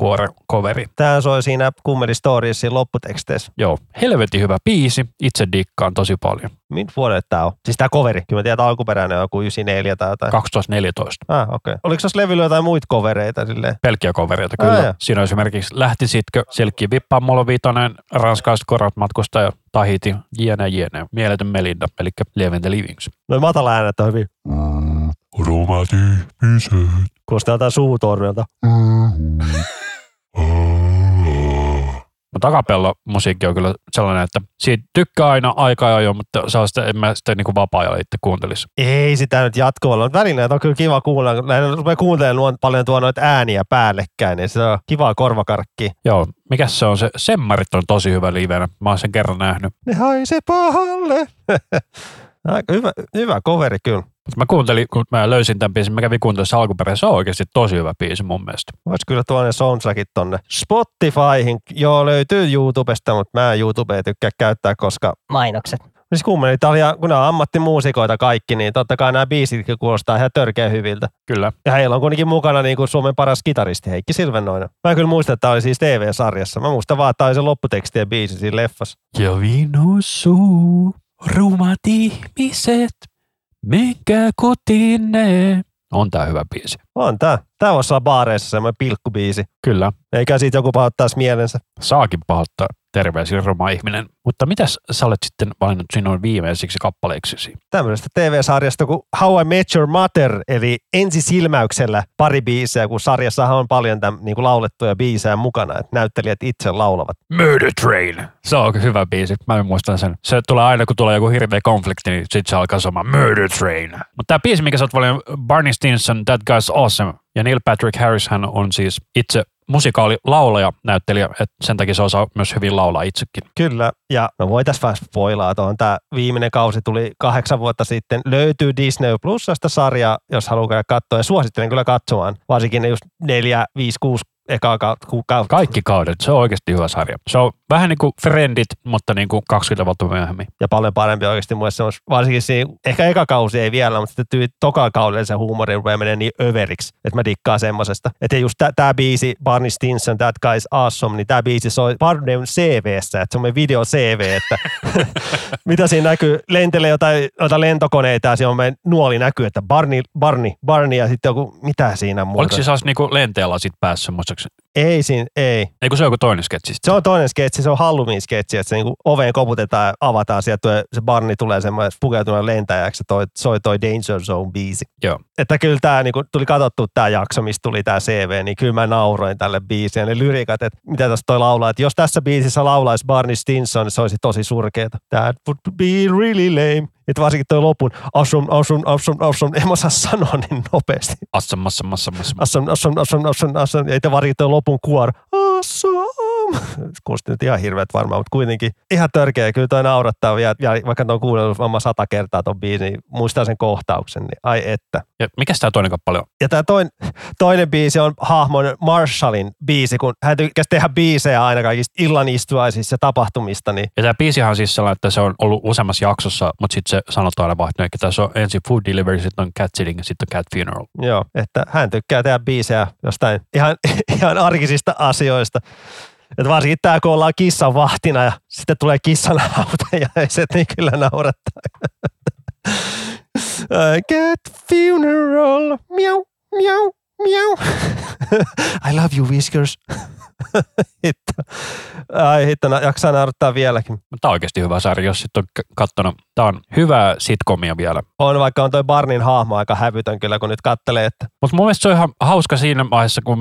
coveri. Tämä soi siinä Kummelin Storiesin lopputeksteissä. Joo, helvetin hyvä biisi, itse diikkaan tosi paljon. Minkä vuodet tää on? Siis tää coveri, kyllä mä tiedän, alkuperäinen on joku 94 tai jotain. 2014. Ah, okei. Okay. Oliko tuossa levyllä jotain muita covereita silleen? Pelkkiä covereita, kyllä. Siinä esimerkiksi Lähtisitkö, Silkki Vippa, Molo Viitanen, Ranskaiset korat matkustaja, Tahiti, jne. Mieletön Melinda, eli Living the Livings. Noi matala äänet on hyvin. Rumat ihmiset. Kuulostaa jotain suutornelta. Takapello musiikki on kyllä sellainen, että siitä tykkää aina aikaa ja jo, mutta sitä, en mä sitä niinku vapaa-ajalla itse kuuntelisi. Ei sitä nyt jatkuvalla, mutta välillä on kyllä kiva kuulla. Näin rupeaa kuuntelemaan paljon tuo noita ääniä päällekkäin, niin se on kivaa korvakarkkia. Joo, mikäs se on se? Semmarit on tosi hyvä livenä, mä oon sen kerran nähnyt. Ne haisee pahalle. hyvä coveri kyllä. Mä kuuntelin, kun mä löysin tämän biisin, mä kävin kuuntelussa alkuperäinen, se on oikeasti tosi hyvä biisi mun mielestä. Vois kyllä tuonne soundtrackit tonne Spotifyhin, joo löytyy YouTubesta, mutta mä YouTubea tykkää käyttää, koska mainokset. Siis Kummeli, kun nämä on ammattimuusikoita kaikki, niin totta kai nämä biisitkin kuulostaa ihan törkeä hyviltä. Kyllä. Ja heillä on kuitenkin mukana niin kuin Suomen paras kitaristi Heikki Silvennoinen. Mä kyllä muistan, että tämä oli siis TV-sarjassa. Mä muistan vaan, että tämä oli se lopputekstien biisi siinä leffassa. Ja vinusuu, rumat ihmiset. Menkää kotiinne. On tää hyvä biisi. On tää. Tää voisi olla baareissa semmoinen pilkkubiisi. Kyllä. Eikä siitä joku pahoittaisi mielensä. Saakin pahoittaa. Terveisiä ruma ihminen. Mutta mitäs sä olet sitten valinnut sinun viimeisiksi kappaleiksi? Tämmöisestä TV-sarjasta kuin How I Met Your Mother, eli Ensisilmäyksellä pari biisejä, kun sarjassahan on paljon tämän, niin kuin laulettuja biisejä mukana, että näyttelijät itse laulavat. Murder Train. Se on hyvä biisi. Mä muistan sen. Se tulee aina, kun tulee joku hirveä konflikti, niin sit se alkaa somaan Murder Train. Mutta tämä biisi, mikä sä oot valinnut, Barney Stinson, That Guy's Awesome. Ja Neil Patrick Harris, hän on siis itse musikaali laulaja, näyttelijä, että sen takia se osaa myös hyvin laulaa itsekin. Kyllä, ja no voitais vähän spoilaa tuohon. Tämä viimeinen kausi tuli 8 vuotta sitten. Löytyy Disney Plusasta sarjaa, jos haluaa käydä katsoa, ja suosittelen kyllä katsomaan. Varsinkin ne just 4, 5, 6 ekaa kautta. Kaikki kaudet, se on oikeasti hyvä sarja. Se on vähän niin kuin Friendit, mutta niin kuin 20 vuotta myöhemmin. Ja paljon parempi oikeasti mulle se on, varsinkin siinä, ehkä eka kausi ei vielä, mutta sitten tokaan kaudella se huumori rupeaa menee niin överiksi, että mä dikkaan semmosesta. Että just tää biisi, Barney Stinson, That Guy's Awesome, niin tää biisi soi Barneyn CV:ssä, että se on video CV, että mitä siinä näkyy, lentelee jotain lentokoneita ja siinä on meidän nuoli näkyy, että Barney ja sitten joku, mitä siinä muuta. Oliko siis niinku lenteellä sit päässä semmoista? Ei siinä, ei. Eikö se on joku toinen sketsi? Se on toinen sketsi, se on Halloween sketsi, että se niinku oveen koputetaan ja avataan, sieltä se Barney tulee semmoinen pukeutuneen lentäjäksi, soi toi Danger Zone biisi. Joo. Että kyllä tää niinku, tuli katsottua tää jakso, mistä tuli tää CV, niin kyllä mä nauroin tälle biisiä. Ne lyriikat, että mitä tässä toi laulaa, että jos tässä biisissä laulaisi Barney Stinson, niin se olisi tosi surkeeta. That would be really lame. Että varsinkin toi lopun, awesome, en mä saa sanoa niin nopeasti. Awesome. Ja itse varsinkin toi lopun kuor, awesome. Kuulosti nyt ihan hirveät varmaan, mutta kuitenkin ihan törkeä. Kyllä toi naurattaa vielä, vaikka ton kuunnellut varmaan 100 kertaa ton biisin, niin muistaa sen kohtauksen, niin ai että. Ja mikäs tää toinen kappale on? Ja tää toinen biisi on hahmon Marshallin biisi, kun hän tykkäsi tehdä biisejä aina kaikista illanistuaisissa ja tapahtumista. Niin. Ja tää biisihan on siis sellainen, että se on ollut useammassa jaksossa, mutta sit se sanotaan aina vaan, että tässä on ensin food delivery, sitten on cat sitting ja sitten on cat funeral. Joo, että hän tykkää tehdä biisejä jostain ihan arkisista asioista. Että varsinkin tämä, kun ollaan kissan vahtina ja sitten tulee kissan hautajaiset, niin kyllä naurattaa. Cat funeral, miau, miau, miau. I love you, Whiskers. Hittona, jaksaa naurattaa vieläkin. Tämä on oikeasti hyvä sarja, jos sitten on katsonut. Tämä on hyvää sitcomia vielä. On, vaikka on toi Barnin hahmo aika hävytön kyllä, kun nyt kattelee. Että. Mutta mun mielestä se on ihan hauska siinä vaiheessa, kun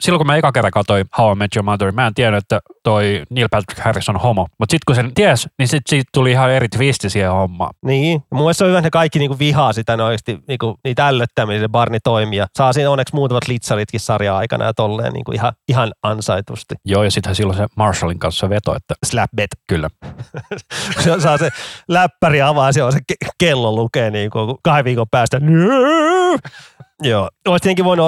silloin kun mä eka kerran katsoin How I Met Your Mother, mä en tiennyt, että toi Neil Patrick Harris on homo. Mutta sitten kun sen ties, niin sitten siitä tuli ihan eri twisti siihen hommaan. Niin. Mun mielestä se on hyvä, että ne kaikki niinku vihaa sitä noiksi, niinku, niitä ällöttämisiä, Barni toimia. Saa siinä onneksi muutamat litsaritkin sarjaa aikana ja tolleen niinku ihan ansaitusti. Joo, ja sittenhän silloin se Marshallin kanssa veto, että slap bet. Kyllä. Se saa se läppäri avaa, se on se kello lukee niin kuin 2 viikon päästä. Joo.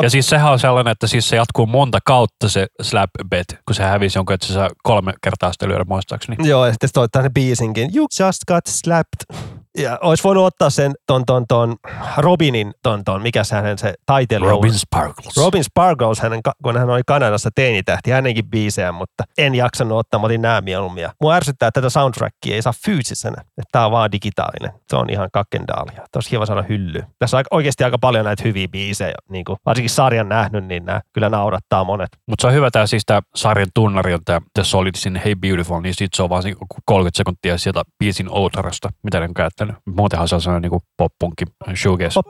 Ja siis sehän on sellainen, että siis se jatkuu monta kautta se slap bet, kun se hävisi jonkun, että se saa 3 kertaa sitä lyödä muistaakseni. Joo, ja sitten se toittaa ne biisinkin. You just got slapped. Ja olisi voinut ottaa sen ton Robinin mikä se hänen se taiteilija oli. Robin Sparkles, kun hän oli Kanadassa teinitähti, hänenkin biisejä, mutta en jaksanut ottaa, mä otin nää mieluumia. Mua ärsyttää, että tätä soundtrackia ei saa fyysisenä, että tää on vaan digitaalinen. Se on ihan kakkendaalia. Tosi kiva saada hyllyyn. Tässä on oikeasti aika paljon näitä hyviä biisejä, niin kuin varsinkin sarjan nähnyt, niin nämä kyllä naurattaa monet. Mutta se on hyvä tää siis tää sarjan tunnari on tää The Solidsin Hey Beautiful, niin sit se on vaan 30 sekuntia sieltä biisin outarasta, mitä ne on käyttänyt. Muutenhan se on sellainen niin pop-punkki shoegaze.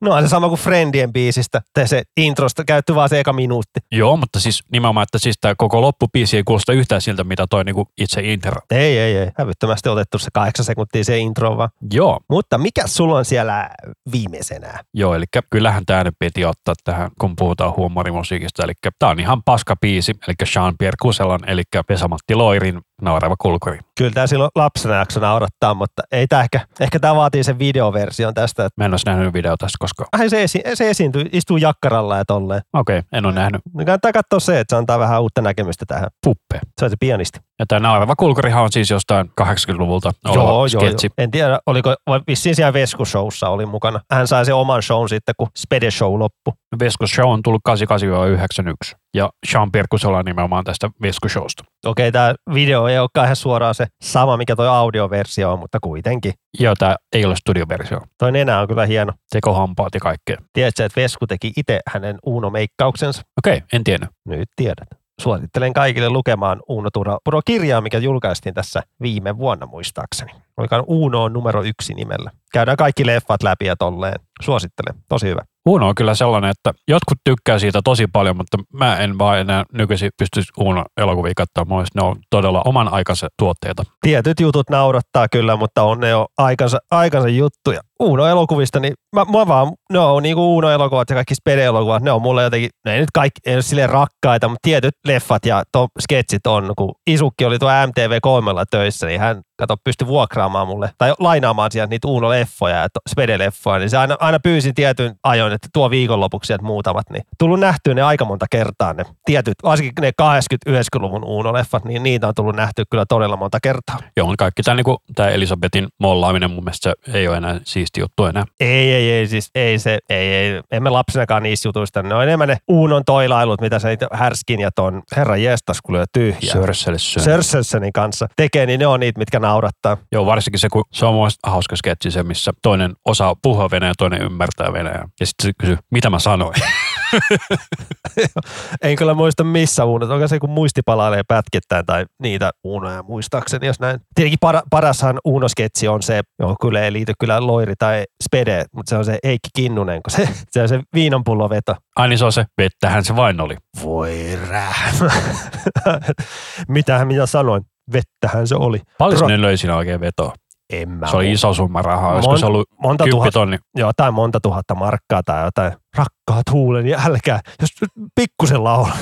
No on se sama kuin Friendien biisistä. Se introsta käytty vaan se eka minuutti. Joo, mutta siis nimenomaan, että siis tämä koko loppubiisi ei kuulosta yhtään siltä, mitä toi niin itse intro. Ei. Hävyttömästi otettu se 8 sekuntia se intro vaan. Joo. Mutta mikä sulla on siellä viimeisenä? Joo, eli kyllähän tämä nyt piti ottaa tähän, kun puhutaan huumorimusiikista. Eli tämä on ihan paska biisi, eli Jean-Pierre Kuselan, eli Vesa-Matti Loirin Naurava kulkuri. Kyllä tämä silloin lapsena jakso naurattaa, mutta ei tämä ehkä tämä vaatii sen videoversion tästä. Että... Mä en olisi nähnyt video tästä koskaan. Ai se esiintyy, istuu jakkaralla ja tolleen. Okei, en ole nähnyt. Kannattaa katsoa se, että se antaa vähän uutta näkemystä tähän. Puppe. Se on se pianisti. Ja tämä Naurava kulkurihan on siis jostain 80-luvulta oleva sketsi. Joo. En tiedä, oliko, vissiin siellä Vesku-showssa oli mukana. Hän sai sen oman shown sitten, kun Spede-show loppui. Vesku-show on tullut 88-91. Ja Jean-Pierre Kusola nimenomaan tästä Vesku-showsta. Okei, tämä video ei olekaan ihan suoraan se sama, mikä toi audioversio on, mutta kuitenkin. Joo, tämä ei ole studioversio. Toi nenä on kyllä hieno. Tekohampaat ja kaikkea. Tiedätkö, että Vesku teki itse hänen Uuno-meikkauksensa? Okei, en tiennyt. Nyt tiedät. Suosittelen kaikille lukemaan Uuno Turapuro-kirjaa, mikä julkaistiin tässä viime vuonna muistaakseni. Olikaan Uuno numero 1 nimellä. Käydään kaikki leffat läpi ja tolleen. Suosittelen. Tosi hyvä. Uuno on kyllä sellainen, että jotkut tykkää siitä tosi paljon, mutta mä en vaan enää nykyisin pystyisi Uuno-elokuvia katsomaan. Ne on todella oman aikansa tuotteita. Tietyt jutut naurattaa kyllä, mutta on ne jo aikansa juttuja. Uuno-elokuvista, niin mä vaan, ne on niin kuin Uuno-elokuvat ja kaikki Spede-elokuvat, ne on mulle jotenkin, ne ei nyt kaikki, ei ole silleen rakkaita, mutta tietyt leffat ja sketsit on, kun Isukki oli tuo MTV3:lla töissä, niin hän pystyi vuokraamaan mulle, tai lainaamaan sieltä niitä Uuno-leffoja ja Spede-leffoja, niin se aina pyysin tietyn ajon, että tuo viikonlopuksi sieltä muutamat, niin tullut nähtyä ne aika monta kertaa ne tietyt, varsinkin ne 80-90-luvun Uuno-leffat, niin niitä on tullut nähtyä kyllä todella monta kertaa. Joo, kaikki tämä, niin kuin, tämä Elisabetin mollaaminen mun mielestä se ei ole enää siisti juttu enää. Ei, emme lapsenakaan niissä jutuista, ne on enemmän ne Uunon toilailut, mitä se Härskin ja ton Herran Jestas, kun lyö tyhjää. Sörsselsenin kanssa tekee, niin ne on niitä, mitkä naurattaa. Joo, varsinkin se, kun se on muun hauska sketsi se, missä toinen osaa puhua venäjää, toinen ymmärtää venäjää. Ja sitten se kysyy, mitä mä sanoin? En kyllä muista missä Uunot. Onko se, kun muisti palailee pätkittään tai niitä Uunoja muistaakseni, jos näin. Tietenkin parashan Uunosketsi on se, johon kyllä ei liity kyllä Loiri tai Spede, mutta se on se Eikki Kinnunen, kun se on se viinanpulloveto. Ai niin se on se, vettähän se vain oli. Voi rähmä. Mitähän minä sanoin? Vettähän se oli. Paljon ne löi siinä oikein vetoa? En mä. Se oli iso summa rahaa, olisiko se ollut 10 000? Joo, tai monta tuhatta markkaa tai jotain. Rakkaat huuleni, älkää, jos pikkusen laulaa.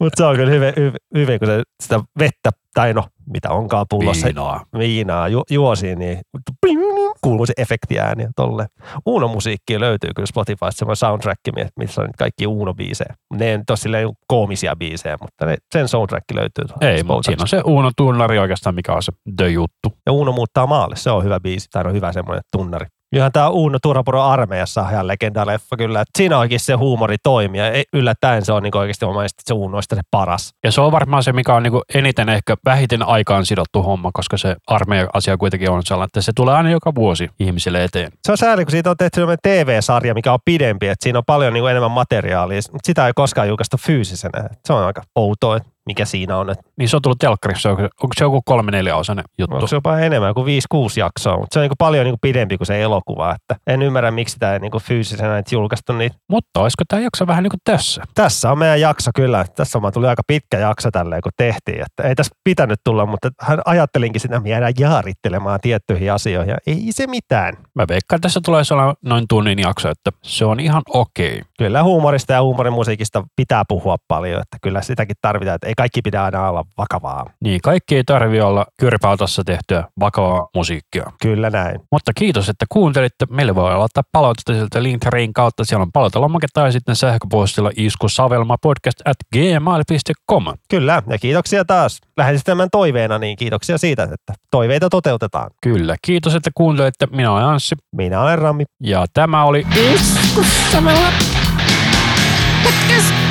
Mutta se on kyllä hyvin, kun se sitä vettä, tai no, mitä onkaan pullossa. Viinaa juosi, niin kuuluu se efektiääni ja tolleen. Uuno-musiikkia löytyy kyllä Spotifysta, semmoinen soundtrack, missä on kaikki Uuno-biisejä. Ne ei ole silleen koomisia biisejä, mutta sen soundtrack löytyy. Ei, mutta siinä on se Uuno-tunnari oikeastaan, mikä on se the juttu. Ja Uuno muuttaa maalle, se on hyvä biisi, tai on hyvä semmoinen tunnari. Johan tämä Uuno Turhapuron armeijassa on ihan legendaleffa kyllä. Että siinä oikeasti se huumori toimii ja yllättäen se on niin oikeasti omaisesti se Uunoista se paras. Ja se on varmaan se, mikä on niin eniten ehkä vähiten aikaan sidottu homma, koska se armeija-asia kuitenkin on sellainen, että se tulee aina joka vuosi ihmisille eteen. Se on sääli, kun siitä on tehty sellainen TV-sarja, mikä on pidempi, että siinä on paljon niin enemmän materiaalia. Sitä ei koskaan julkaistu fyysisenä. Se on aika outoa, että mikä siinä on. Että... Niin se on tullut telkkarissa. Onko se joku 3-4-osainen juttu? Onko se jopa enemmän kuin 5-6 jaksoa, mutta se on niin paljon niin pidempi kuin se elokuva. Että en ymmärrä, miksi sitä ei niin fyysisenä et julkaistu niitä. Mutta olisiko tämä jakso vähän niin kuin tässä? Tässä on meidän jakso kyllä. Tässä on tuli aika pitkä jakso tälleen, kun tehtiin. Että ei tässä pitänyt tulla, mutta hän ajattelinkin sitä, että me jäädään jaarittelemaan tiettyihin asioihin. Ja ei se mitään. Mä veikkaan, tässä tulee olla noin tunnin jakso, että se on ihan okei. Kyllä huumorista ja huumorimusiikista pitää puhua paljon, että kyllä sitäkin tarvitaan, että ei kaikki pitää aina olla vakavaa. Niin, kaikki ei tarvitse olla kyrpäotassa tehtyä vakavaa musiikkia. Kyllä näin. Mutta kiitos, että kuuntelitte. Meille voi laittaa palautetta sieltä Linktreen kautta. Siellä on palautelommake tai sitten sähköpostilla iskusavelmapodcast@gmail.com. Kyllä, ja kiitoksia taas. Lähes tämän toiveena, niin kiitoksia siitä, että toiveita toteutetaan. Kyllä, kiitos, että kuuntelitte. Minä olen Anssi. Minä olen Rami. Ja tämä oli Iskusavelma Podcast.